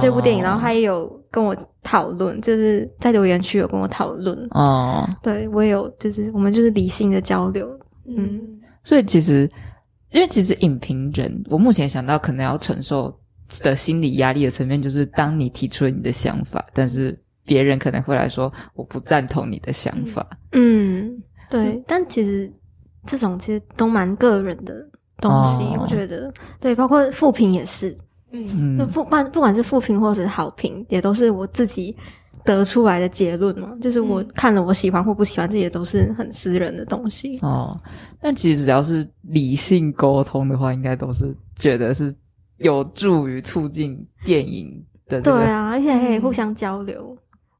这部电影，然后他也有跟我讨论，就是在留言区有跟我讨论。哦，对，我也有，就是我们就是理性的交流。嗯，所以其实因为其实影评人，我目前想到可能要承受的心理压力的层面，就是当你提出了你的想法，但是别人可能会来说我不赞同你的想法。嗯，对，但其实这种其实都蛮个人的东西，我觉得。对，包括负评也是。嗯，就不管是负评或者是好评，也都是我自己得出来的结论嘛，就是我看了我喜欢或不喜欢，这也都是很私人的东西。哦，但其实只要是理性沟通的话，应该都是觉得是有助于促进电影的这个。对啊，而且可以互相交流。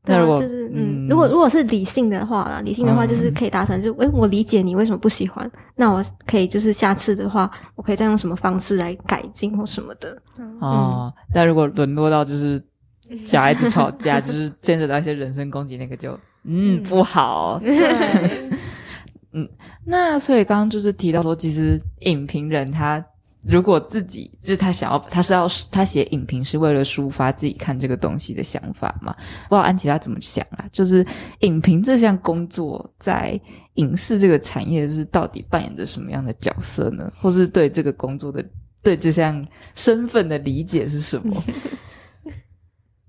对啊，如果就是如果是理性的话啦，理性的话就是可以达成，就我理解你为什么不喜欢，那我可以就是下次的话，我可以再用什么方式来改进或什么的。哦，但如果沦落到就是小孩子吵架，就是牵扯到一些人身攻击，那个就不好。那所以刚刚就是提到说，其实影评人他如果自己就是他写影评是为了抒发自己看这个东西的想法嘛？不知道安琪拉怎么想啊？就是影评这项工作在影视这个产业是到底扮演着什么样的角色呢？或是对这个工作的对这项身份的理解是什么？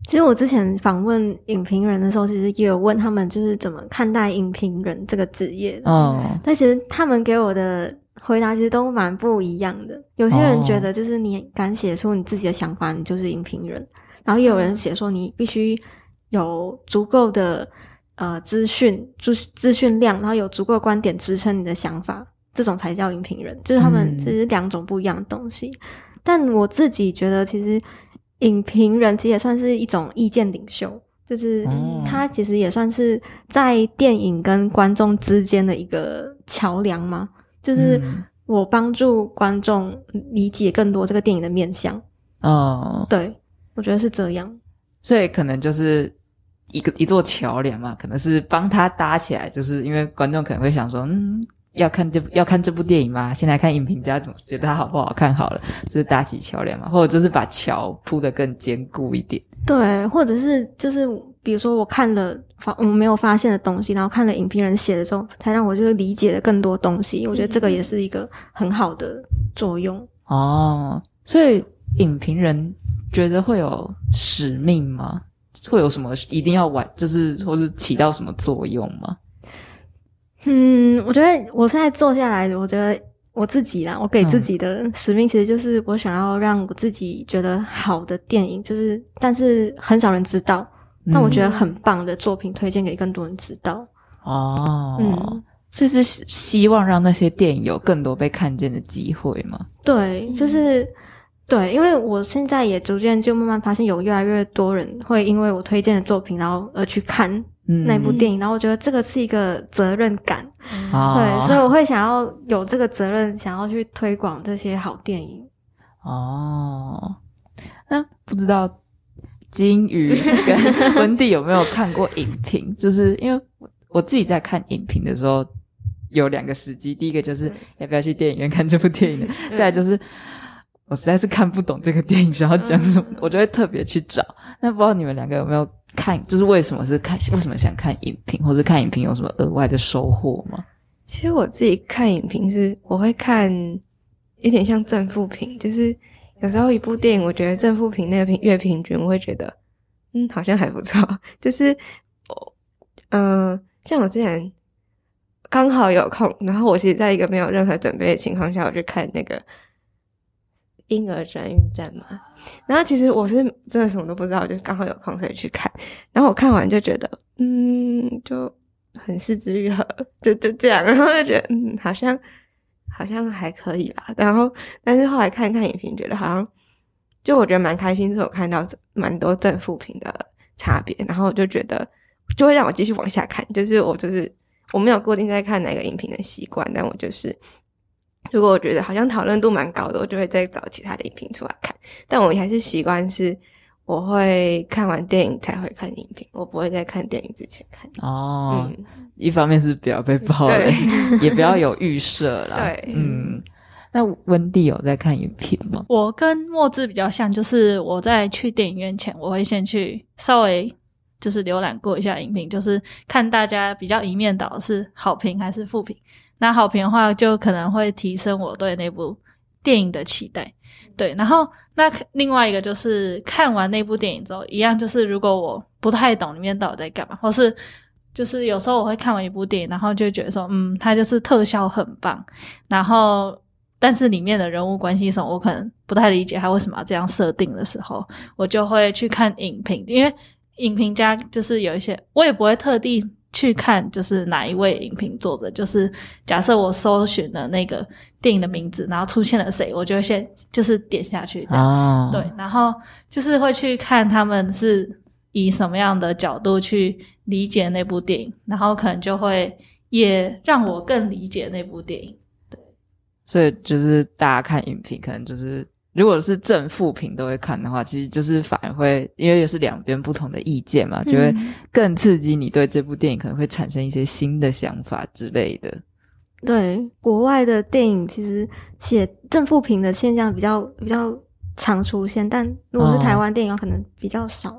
其实我之前访问影评人的时候，其实也有问他们就是怎么看待影评人这个职业的。但其实他们给我的回答其实都蛮不一样的。有些人觉得就是你敢写出你自己的想法，你就是影评人。然后也有人写说你必须有足够的资讯量，然后有足够的观点支撑你的想法，这种才叫影评人。就是他们其实两种不一样的东西。但我自己觉得其实影评人其实也算是一种意见领袖，就是他其实也算是在电影跟观众之间的一个桥梁嘛。就是我帮助观众理解更多这个电影的面向。哦，对，我觉得是这样。所以可能就是一座桥梁嘛，可能是帮他搭起来，就是因为观众可能会想说，要看这部电影吗？先来看影评家怎么觉得它好不好看好了，就是搭起桥梁嘛，或者就是把桥铺得更坚固一点。对，或者是就是比如说我看了我没有发现的东西，然后看了影评人写的时候，才让我就是理解了更多东西。我觉得这个也是一个很好的作用。哦，所以影评人觉得会有使命吗？会有什么一定要玩，就是或是起到什么作用吗？我觉得我现在坐下来，我觉得我自己啦，我给自己的使命其实就是我想要让我自己觉得好的电影，就是但是很少人知道。但我觉得很棒的作品推荐给更多人知道。所以是希望让那些电影有更多被看见的机会吗？对，就是对，因为我现在也逐渐就慢慢发现有越来越多人会因为我推荐的作品然后而去看那部电影，然后我觉得这个是一个责任感。对，所以我会想要有这个责任，想要去推广这些好电影。那不知道金鱼跟温蒂有没有看过影评？就是因为我自己在看影评的时候有两个时机，第一个就是要不要去电影院看这部电影，再来就是我实在是看不懂这个电影想要讲什么，我就会特别去找。那不知道你们两个有没有看，就是为什么想看影评，或是看影评有什么额外的收获吗？其实我自己看影评是我会看有点像正负评，就是有时候一部电影我觉得正负评那个越平均，我会觉得好像还不错。就是像我之前刚好有空，然后我其实在一个没有任何准备的情况下，我去看那个婴儿转运站嘛，然后其实我是真的什么都不知道，我就刚好有空所以去看，然后我看完就觉得就很失之愈合，就这样，然后就觉得好像还可以啦。然后但是后来看一看影评，觉得好像就我觉得蛮开心，是我看到蛮多正负评的差别，然后我就觉得就会让我继续往下看。就是我没有固定在看哪个影评的习惯，但我就是如果我觉得好像讨论度蛮高的，我就会再找其他的影评出来看。但我还是习惯是我会看完电影才会看影评，我不会在看电影之前看。哦、一方面是不要被爆雷，也不要有预设啦。对，嗯。那温蒂有在看影评吗？我跟墨汁比较像，就是我在去电影院前，我会先去稍微就是浏览过一下影评，就是看大家比较一面倒是好评还是负评。那好评的话，就可能会提升我对那部电影的期待。对，然后那另外一个就是看完那部电影之后，一样就是如果我不太懂里面到底在干嘛，或是就是有时候我会看完一部电影，然后就觉得说，它就是特效很棒，然后但是里面的人物关系什么我可能不太理解他为什么要这样设定的时候，我就会去看影评，因为影评家就是有一些我也不会特地去看就是哪一位影评作者，就是假设我搜寻了那个电影的名字然后出现了谁，我就会先就是点下去这样、对，然后就是会去看他们是以什么样的角度去理解那部电影，然后可能就会也让我更理解那部电影。所以就是大家看影评可能就是如果是正负评都会看的话，其实就是反而会因为也是两边不同的意见嘛，就会更刺激你对这部电影可能会产生一些新的想法之类的。对，国外的电影其实写正负评的现象比较常出现，但如果是台湾电影可能比较少。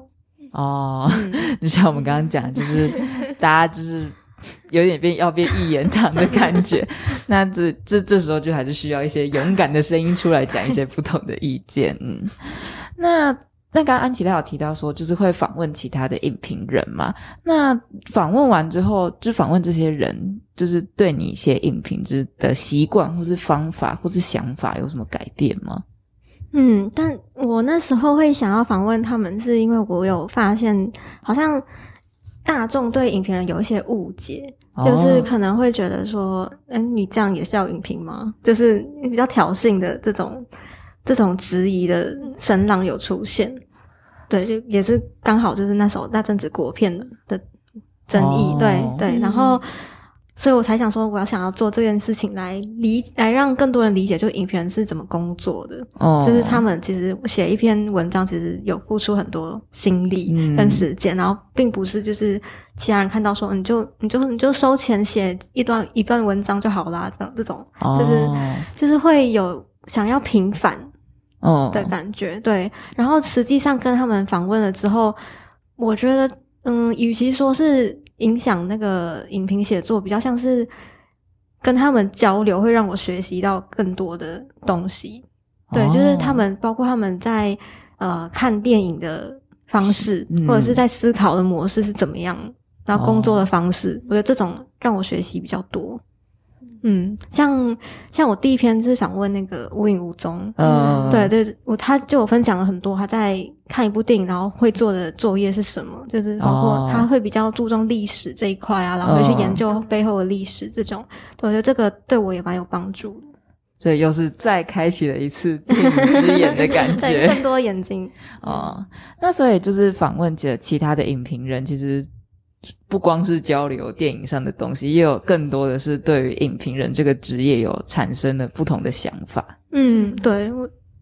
就像我们刚刚讲就是大家就是有点要变一言堂的感觉那这时候就还是需要一些勇敢的声音出来讲一些不同的意见。那刚刚安琪拉有提到说就是会访问其他的影评人嘛，那访问完之后就访问这些人就是对你一些影评的习惯或是方法或是想法有什么改变吗？但我那时候会想要访问他们是因为我有发现好像大众对影评人有一些误解，就是可能会觉得说你这样也是要影评吗，就是比较挑衅的这种质疑的声浪有出现。对，就也是刚好就是那时候那阵子国片的争议、对，然后所以我才想说我想要做这件事情来让更多人理解就影评人是怎么工作的。就是他们其实写一篇文章其实有付出很多心力跟时间，然后并不是就是其他人看到说你就收钱写一段文章就好啦，这种就是会有想要平反的感觉。对，然后实际上跟他们访问了之后，我觉得与其说是影响那个影评写作，比较像是跟他们交流会让我学习到更多的东西。对，就是他们包括他们在看电影的方式或者是在思考的模式是怎么样，然后工作的方式，我觉得这种让我学习比较多。像我第一篇是访问那个无影无踪，对，他就有分享了很多他在看一部电影然后会做的作业是什么，就是包括他会比较注重历史这一块啊，然后会去研究背后的历史这种。对，我觉得这个对我也蛮有帮助的。所以又是再开启了一次电影之眼的感觉，对，更多眼睛。那所以就是访问其他的影评人，其实不光是交流电影上的东西，也有更多的是对于影评人这个职业有产生了不同的想法。对，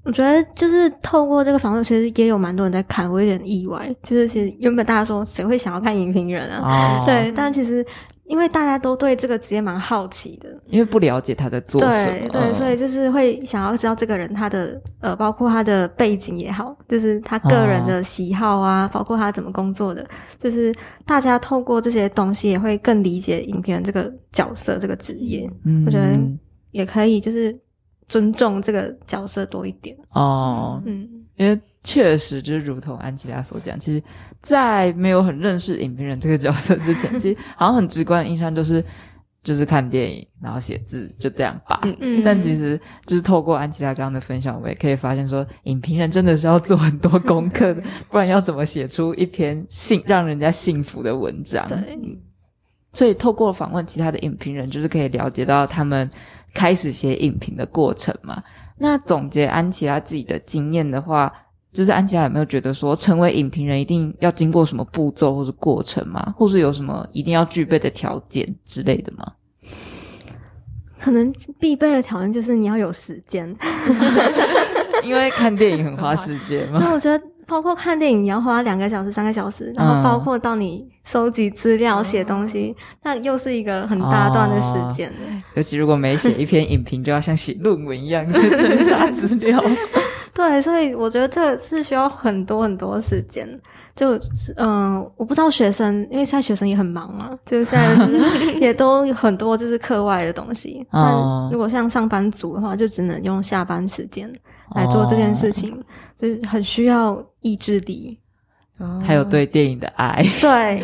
我觉得就是透过这个访问，其实也有蛮多人在看，我有点意外，就是其实原本大家说谁会想要看影评人啊？对，但其实因为大家都对这个职业蛮好奇的，因为不了解他在做什么。对，所以就是会想要知道这个人他的包括他的背景也好，就是他个人的喜好啊，包括他怎么工作的，就是大家透过这些东西也会更理解影评人这个角色这个职业。我觉得也可以就是尊重这个角色多一点。因为确实就是如同安琪拉所讲，其实在没有很认识影评人这个角色之前其实好像很直观的印象就是看电影然后写字就这样吧。但其实就是透过安琪拉刚刚的分享，我也可以发现说影评人真的是要做很多功课的不然要怎么写出一篇让人家幸福的文章。对，所以透过访问其他的影评人就是可以了解到他们开始写影评的过程嘛。那总结安琪拉自己的经验的话，就是安琪拉有没有觉得说成为影评人一定要经过什么步骤或是过程吗？或是有什么一定要具备的条件之类的吗？可能必备的条件就是你要有时间。因为看电影很花时间嘛。对，我觉得包括看电影你要花2个小时3个小时，然后包括到你收集资料写东西，那又是一个很大段的时间。尤其如果每写一篇影评就要像写论文一样去侦查资料。对，所以我觉得这是需要很多很多时间。就我不知道学生，因为现在学生也很忙嘛，就是现在就是也都有很多就是课外的东西。但如果像上班族的话，就只能用下班时间来做这件事情，就是很需要意志力，还有对电影的爱。对，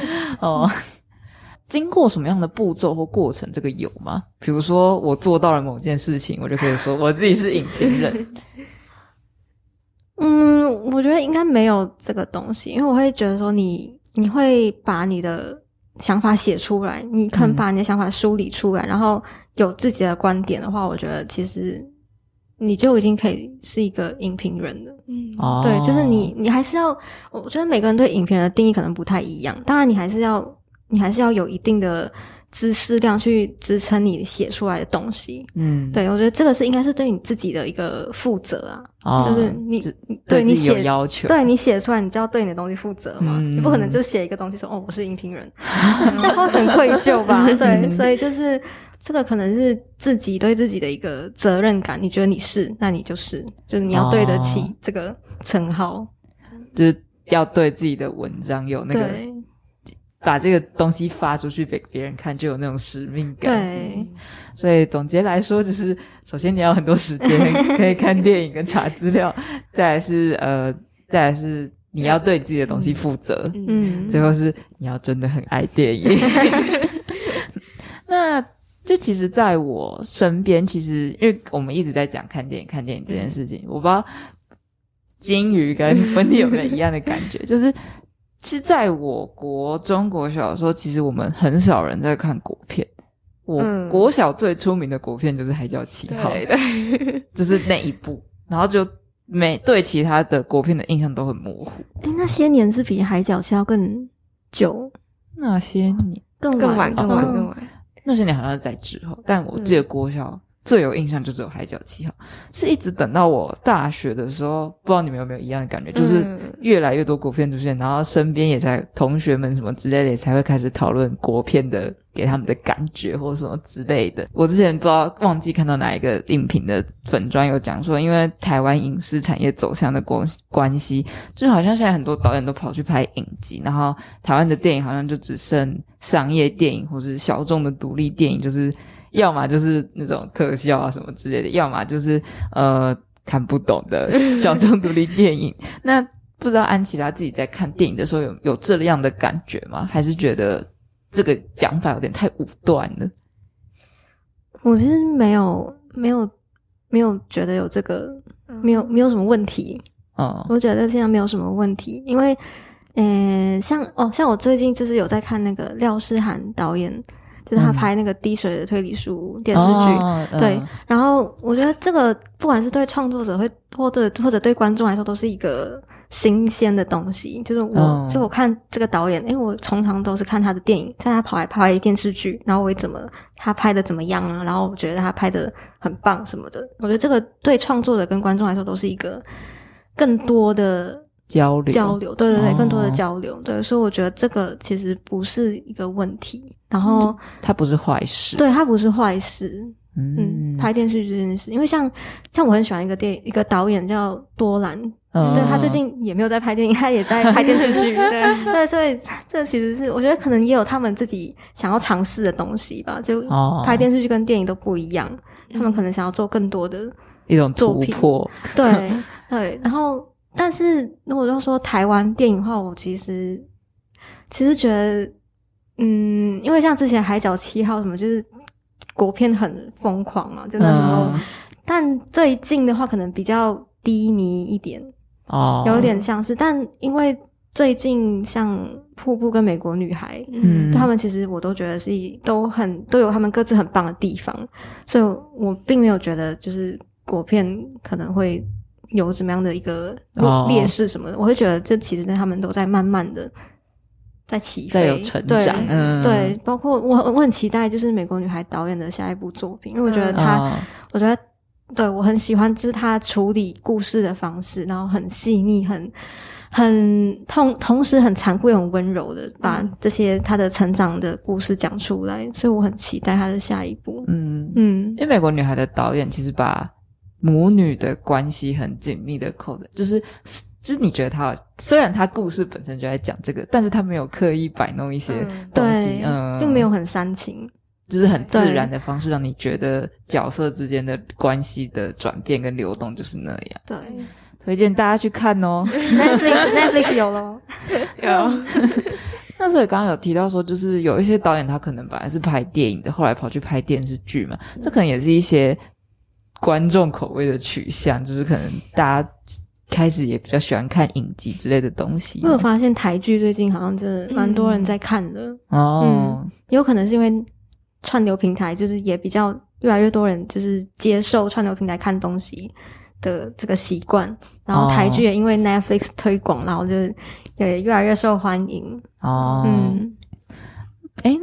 经过什么样的步骤或过程，这个有吗？比如说我做到了某件事情，我就可以说我自己是影评人。我觉得应该没有这个东西，因为我会觉得说你会把你的想法写出来，你可能把你的想法梳理出来，然后有自己的观点的话，我觉得其实你就已经可以是一个影评人了。对，就是你还是要，我觉得每个人对影评人的定义可能不太一样，当然你还是要有一定的知识量去支撑你写出来的东西。对，我觉得这个是应该是对你自己的一个负责啊。就是对你写有要求，对你写出来你就要对你的东西负责嘛。你不可能就写一个东西说我是影评人，这样会很愧疚吧。对，所以就是这个可能是自己对自己的一个责任感，你觉得你是，那你就是你要对得起这个称号，就是要对自己的文章有那个，把这个东西发出去给别人看，就有那种使命感。对，所以总结来说，就是首先你要很多时间可以看电影跟查资料，再来是你要对自己的东西负责，最后是你要真的很爱电影。那就其实在我身边，其实因为我们一直在讲看电影这件事情，我不知道金鱼跟温蒂有没有一样的感觉，就是其实在我国中国小的时候，其实我们很少人在看国片。我国小最出名的国片就是《海角七号》，对，就是那一部，然后就对其他的国片的印象都很模糊。那些年是比《海角七号》更久，那些年更晚。那些年好像是在之后，但我记得国小最有印象就只有《海角七号》，是一直等到我大学的时候，不知道你们有没有一样的感觉，就是越来越多国片出现，然后身边也才同学们什么之类的也才会开始讨论国片的给他们的感觉或什么之类的。我之前不知道忘记看到哪一个影评的粉专有讲说，因为台湾影视产业走向的关系，就好像现在很多导演都跑去拍影集，然后台湾的电影好像就只剩商业电影或是小众的独立电影，就是要么就是那种特效啊什么之类的，要么就是看不懂的小众独立电影。那不知道安琪拉自己在看电影的时候有这样的感觉吗？还是觉得这个讲法有点太武断了？我其实没有觉得有这个没有什么问题。我觉得现在没有什么问题，因为像我最近就是有在看那个廖世涵导演，就是他拍那个《滴水的推理书》电视剧，对。然后我觉得这个不管是对创作者或者对观众来说，都是一个新鲜的东西。就是我看这个导演，我通常都是看他的电影，但他跑来拍电视剧，然后我他拍的怎么样啊？然后我觉得他拍的很棒什么的。我觉得这个对创作者跟观众来说，都是一个更多的交流，对，更多的交流，对。所以我觉得这个其实不是一个问题。然后它不是坏事，对，它不是坏事。拍电视剧这件事，因为像我很喜欢一个导演叫多兰，对，他最近也没有在拍电影，他也在拍电视剧，对，所以这其实是我觉得可能也有他们自己想要尝试的东西吧，就拍电视剧跟电影都不一样，他们可能想要做更多的一种突破，对。然后，但是如果就说台湾电影的话，我其实觉得。因为像之前《海角七号》什么，就是国片很疯狂嘛，就那时候。但最近的话，可能比较低迷一点，有点像是。但因为最近像《瀑布》跟《美国女孩》，他们其实我都觉得是都有他们各自很棒的地方，所以我并没有觉得就是国片可能会有怎么样的一个劣势什么的。我会觉得这其实他们都在慢慢的在起飞，在有成长。 对,、对，包括我很期待就是美国女孩导演的下一部作品，因为我觉得她、我觉得对我很喜欢就是她处理故事的方式，然后很细腻，很同时很残酷也很温柔的把这些他的成长的故事讲出来，所以我很期待他的下一步。因为美国女孩的导演其实把母女的关系很紧密的扣着，就是你觉得他虽然他故事本身就在讲这个，但是他没有刻意摆弄一些东西，又没有很煽情，就是很自然的方式让你觉得角色之间的关系的转变跟流动就是那样。对，推荐大家去看哦。Netflix 有咯。有。那所以刚刚有提到说，就是有一些导演他可能本来是拍电影的，后来跑去拍电视剧嘛，这可能也是一些观众口味的取向，就是可能大家开始也比较喜欢看影集之类的东西。我有发现台剧最近好像真的蛮多人在看的。有可能是因为串流平台，就是也比较越来越多人就是接受串流平台看东西的这个习惯，然后台剧也因为 Netflix 推广，然后就也越来越受欢迎。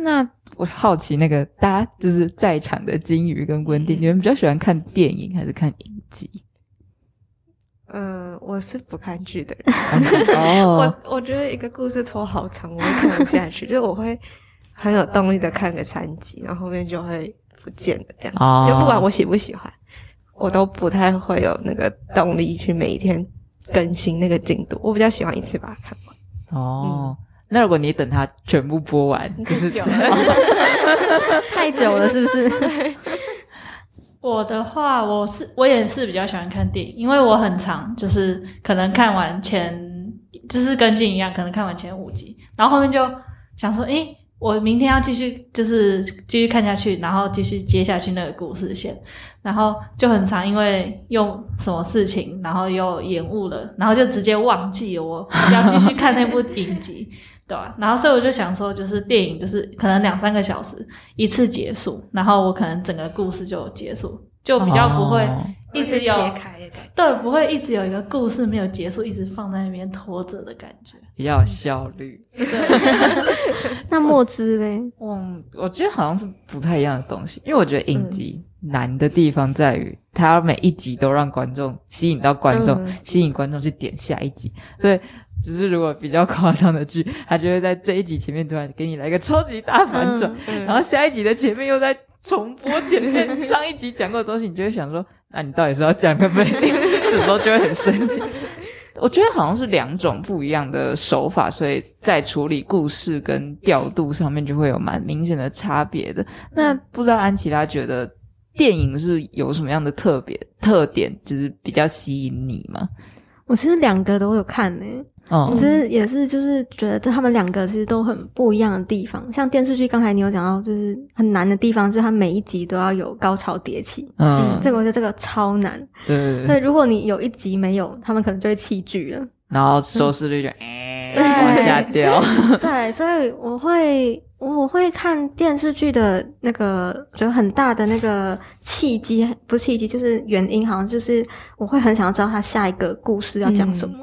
那我好奇那个大家就是在场的金鱼跟温蒂，你们比较喜欢看电影还是看影集？我是不看剧的人。我觉得一个故事拖好长，我会看不下去，就是我会很有动力的看个3集，然后后面就会不见了这样子。就不管我喜不喜欢，我都不太会有那个动力去每一天更新那个进度，我比较喜欢一次把它看完。那如果你等它全部播完，就是太久了，是不是？我的话，我也是比较喜欢看电影，因为我很常就是可能看完前就是跟进一样，可能看完前5集，然后后面就想说，我明天要继续就是继续看下去，然后继续接下去那个故事线，然后就很常因为用什么事情然后又延误了，然后就直接忘记我要继续看那部影集。对啊，然后所以我就想说就是电影就是可能2-3个小时一次结束，然后我可能整个故事就结束，就比较不会一直有对，不会一直有一个故事没有结束一直放在那边拖着的感觉，比较有效率。那墨汁咧？我觉得好像是不太一样的东西，因为我觉得影集难的地方在于它要每一集都让观众吸引到观众，吸引观众去点下一集，所以就是如果比较夸张的剧，它就会在这一集前面突然给你来一个超级大反转，然后下一集的前面又在重播前面上一集讲过的东西，你就会想说那你到底是要讲个没？这时候就会很生气。我觉得好像是2种不一样的手法，所以在处理故事跟调度上面就会有蛮明显的差别的。那不知道安琪拉觉得电影是有什么样的特点就是比较吸引你吗？我其实2个都有看欸。我其实也是就是觉得他们2个其实都很不一样的地方，像电视剧刚才你有讲到就是很难的地方就是它每一集都要有高潮迭起。这个我觉得这个超难。对，如果你有一集没有，他们可能就会弃剧了，然后收视率就往下掉。对，所以我会看电视剧的那个，觉得很大的那个契机，不是契机，就是原因，好像就是我会很想要知道他下一个故事要讲什么。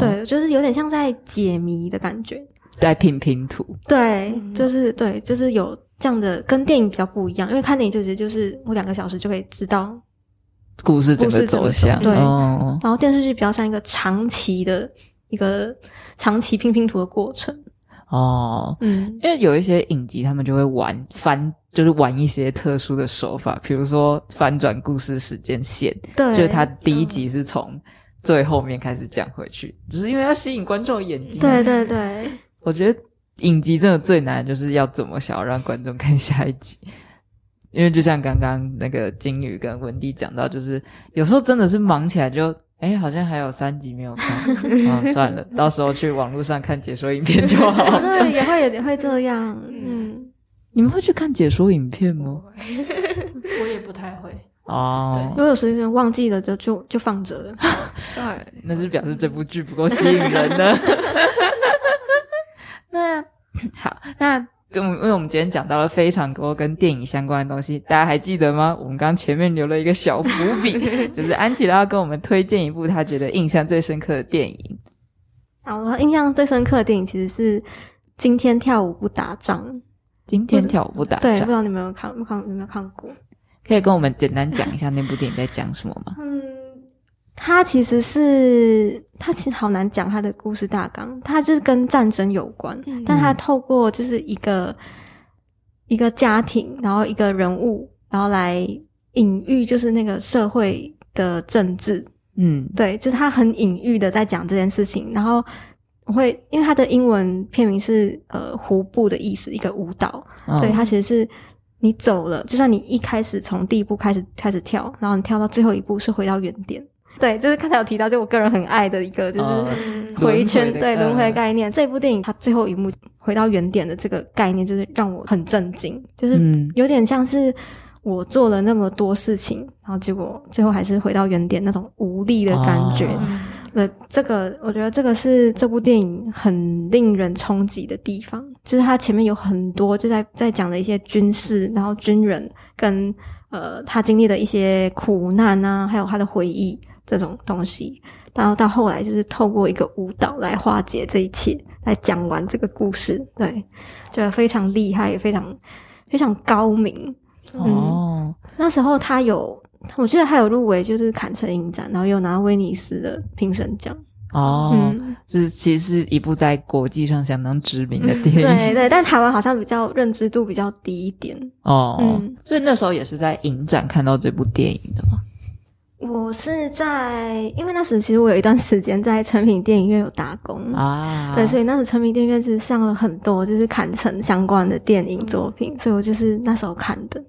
对，就是有点像在解谜的感觉，在拼拼图。对，就是对，就是有这样的，跟电影比较不一样，因为看电影就是我2个小时就可以知道故事整个走向。对，然后电视剧比较像一个长期拼拼图的过程。因为有一些影集他们就会玩一些特殊的手法，比如说翻转故事时间线，就是他第一集是从最后面开始讲回去，就是因为要吸引观众的眼睛。对，我觉得影集真的最难的就是要怎么想要让观众看下一集，因为就像刚刚那个金鱼跟文迪讲到，就是有时候真的是忙起来就好像还有3集没有看。算了，到时候去网络上看解说影片就好了。对，也会这样。你们会去看解说影片吗？我也不太会。因为有时间忘记了就放着了。对，那是表示这部剧不够吸引人呢。那因为我们今天讲到了非常多跟电影相关的东西，大家还记得吗？我们刚前面留了一个小伏笔，就是安琪拉要跟我们推荐一部她觉得印象最深刻的电影。啊，我印象最深刻的电影其实是今天跳舞不打仗。今天跳舞不打仗，对，不知道你们有没有看过？可以跟我们简单讲一下那部电影在讲什么吗？它其实好难讲它的故事大纲，它就是跟战争有关，但它透过就是一个家庭，然后一个人物，然后来隐喻就是那个社会的政治。嗯，对，就是它很隐喻的在讲这件事情。然后我会因为它的英文片名是胡步的意思，一个舞蹈，所以它其实是你走了，就算你一开始从第一步开始跳，然后你跳到最后一步是回到原点。对，就是刚才有提到，就我个人很爱的一个就是回圈，对，轮回的概念。这部电影它最后一幕回到原点的这个概念，就是让我很震惊，就是有点像是我做了那么多事情，然后结果最后还是回到原点那种无力的感觉。对，这个我觉得这个是这部电影很令人冲击的地方，就是它前面有很多就在讲的一些军事，然后军人跟他经历的一些苦难啊，还有他的回忆这种东西，然后到后来就是透过一个舞蹈来化解这一切，来讲完这个故事。对，觉得非常厉害，也非常非常高明。那时候我记得他有入围，就是坎城影展，然后有拿威尼斯的评审奖。就是其实是一部在国际上相当知名的电影。对对，但台湾好像比较认知度比较低一点。所以那时候也是在影展看到这部电影的吗？我是因为那时其实我有一段时间在诚品电影院有打工啊，对，所以那时诚品电影院其实上了很多就是坎城相关的电影作品，所以我就是那时候看的。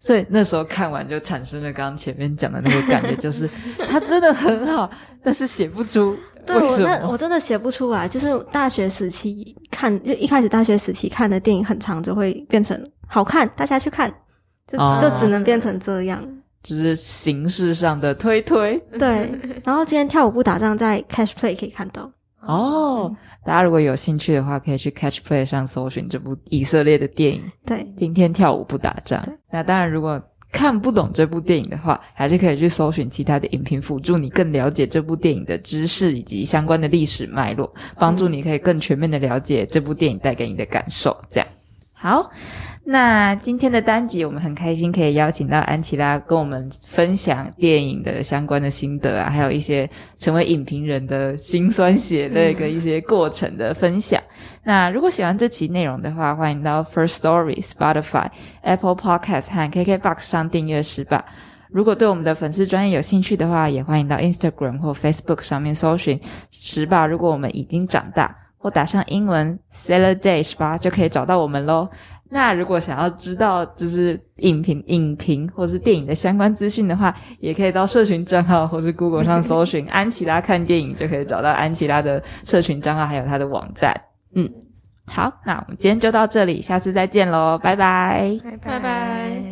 所以那时候看完就产生了刚刚前面讲的那个感觉，就是它真的很好，但是写不出。对，我真的写不出来。就是大学时期看，就一开始大学时期看的电影，很常就会变成好看，大家去看，就只能变成这样。就是形式上的推推。对，然后今天跳舞不打仗在 CatchPlay 可以看到。大家如果有兴趣的话，可以去 CatchPlay 上搜寻这部以色列的电影。对，今天跳舞不打仗。那当然，如果看不懂这部电影的话，还是可以去搜寻其他的影评，辅助你更了解这部电影的知识以及相关的历史脉络，帮助你可以更全面的了解这部电影带给你的感受。这样好。那今天的单集我们很开心可以邀请到安琪拉跟我们分享电影的相关的心得啊，还有一些成为影评人的辛酸血泪跟一些过程的分享。那如果喜欢这期内容的话，欢迎到 Firstory、Spotify、Apple Podcast 和 KKBOX 上订阅10吧。如果对我们的粉丝专页有兴趣的话，也欢迎到 Instagram 或 Facebook 上面搜寻10吧。如果我们已经长大，或打上英文 Salad Day 18就可以找到我们咯。那如果想要知道就是影评或是电影的相关资讯的话，也可以到社群账号或是 Google 上搜寻安琪拉看电影，就可以找到安琪拉的社群账号还有她的网站。好，那我们今天就到这里，下次再见咯，拜拜。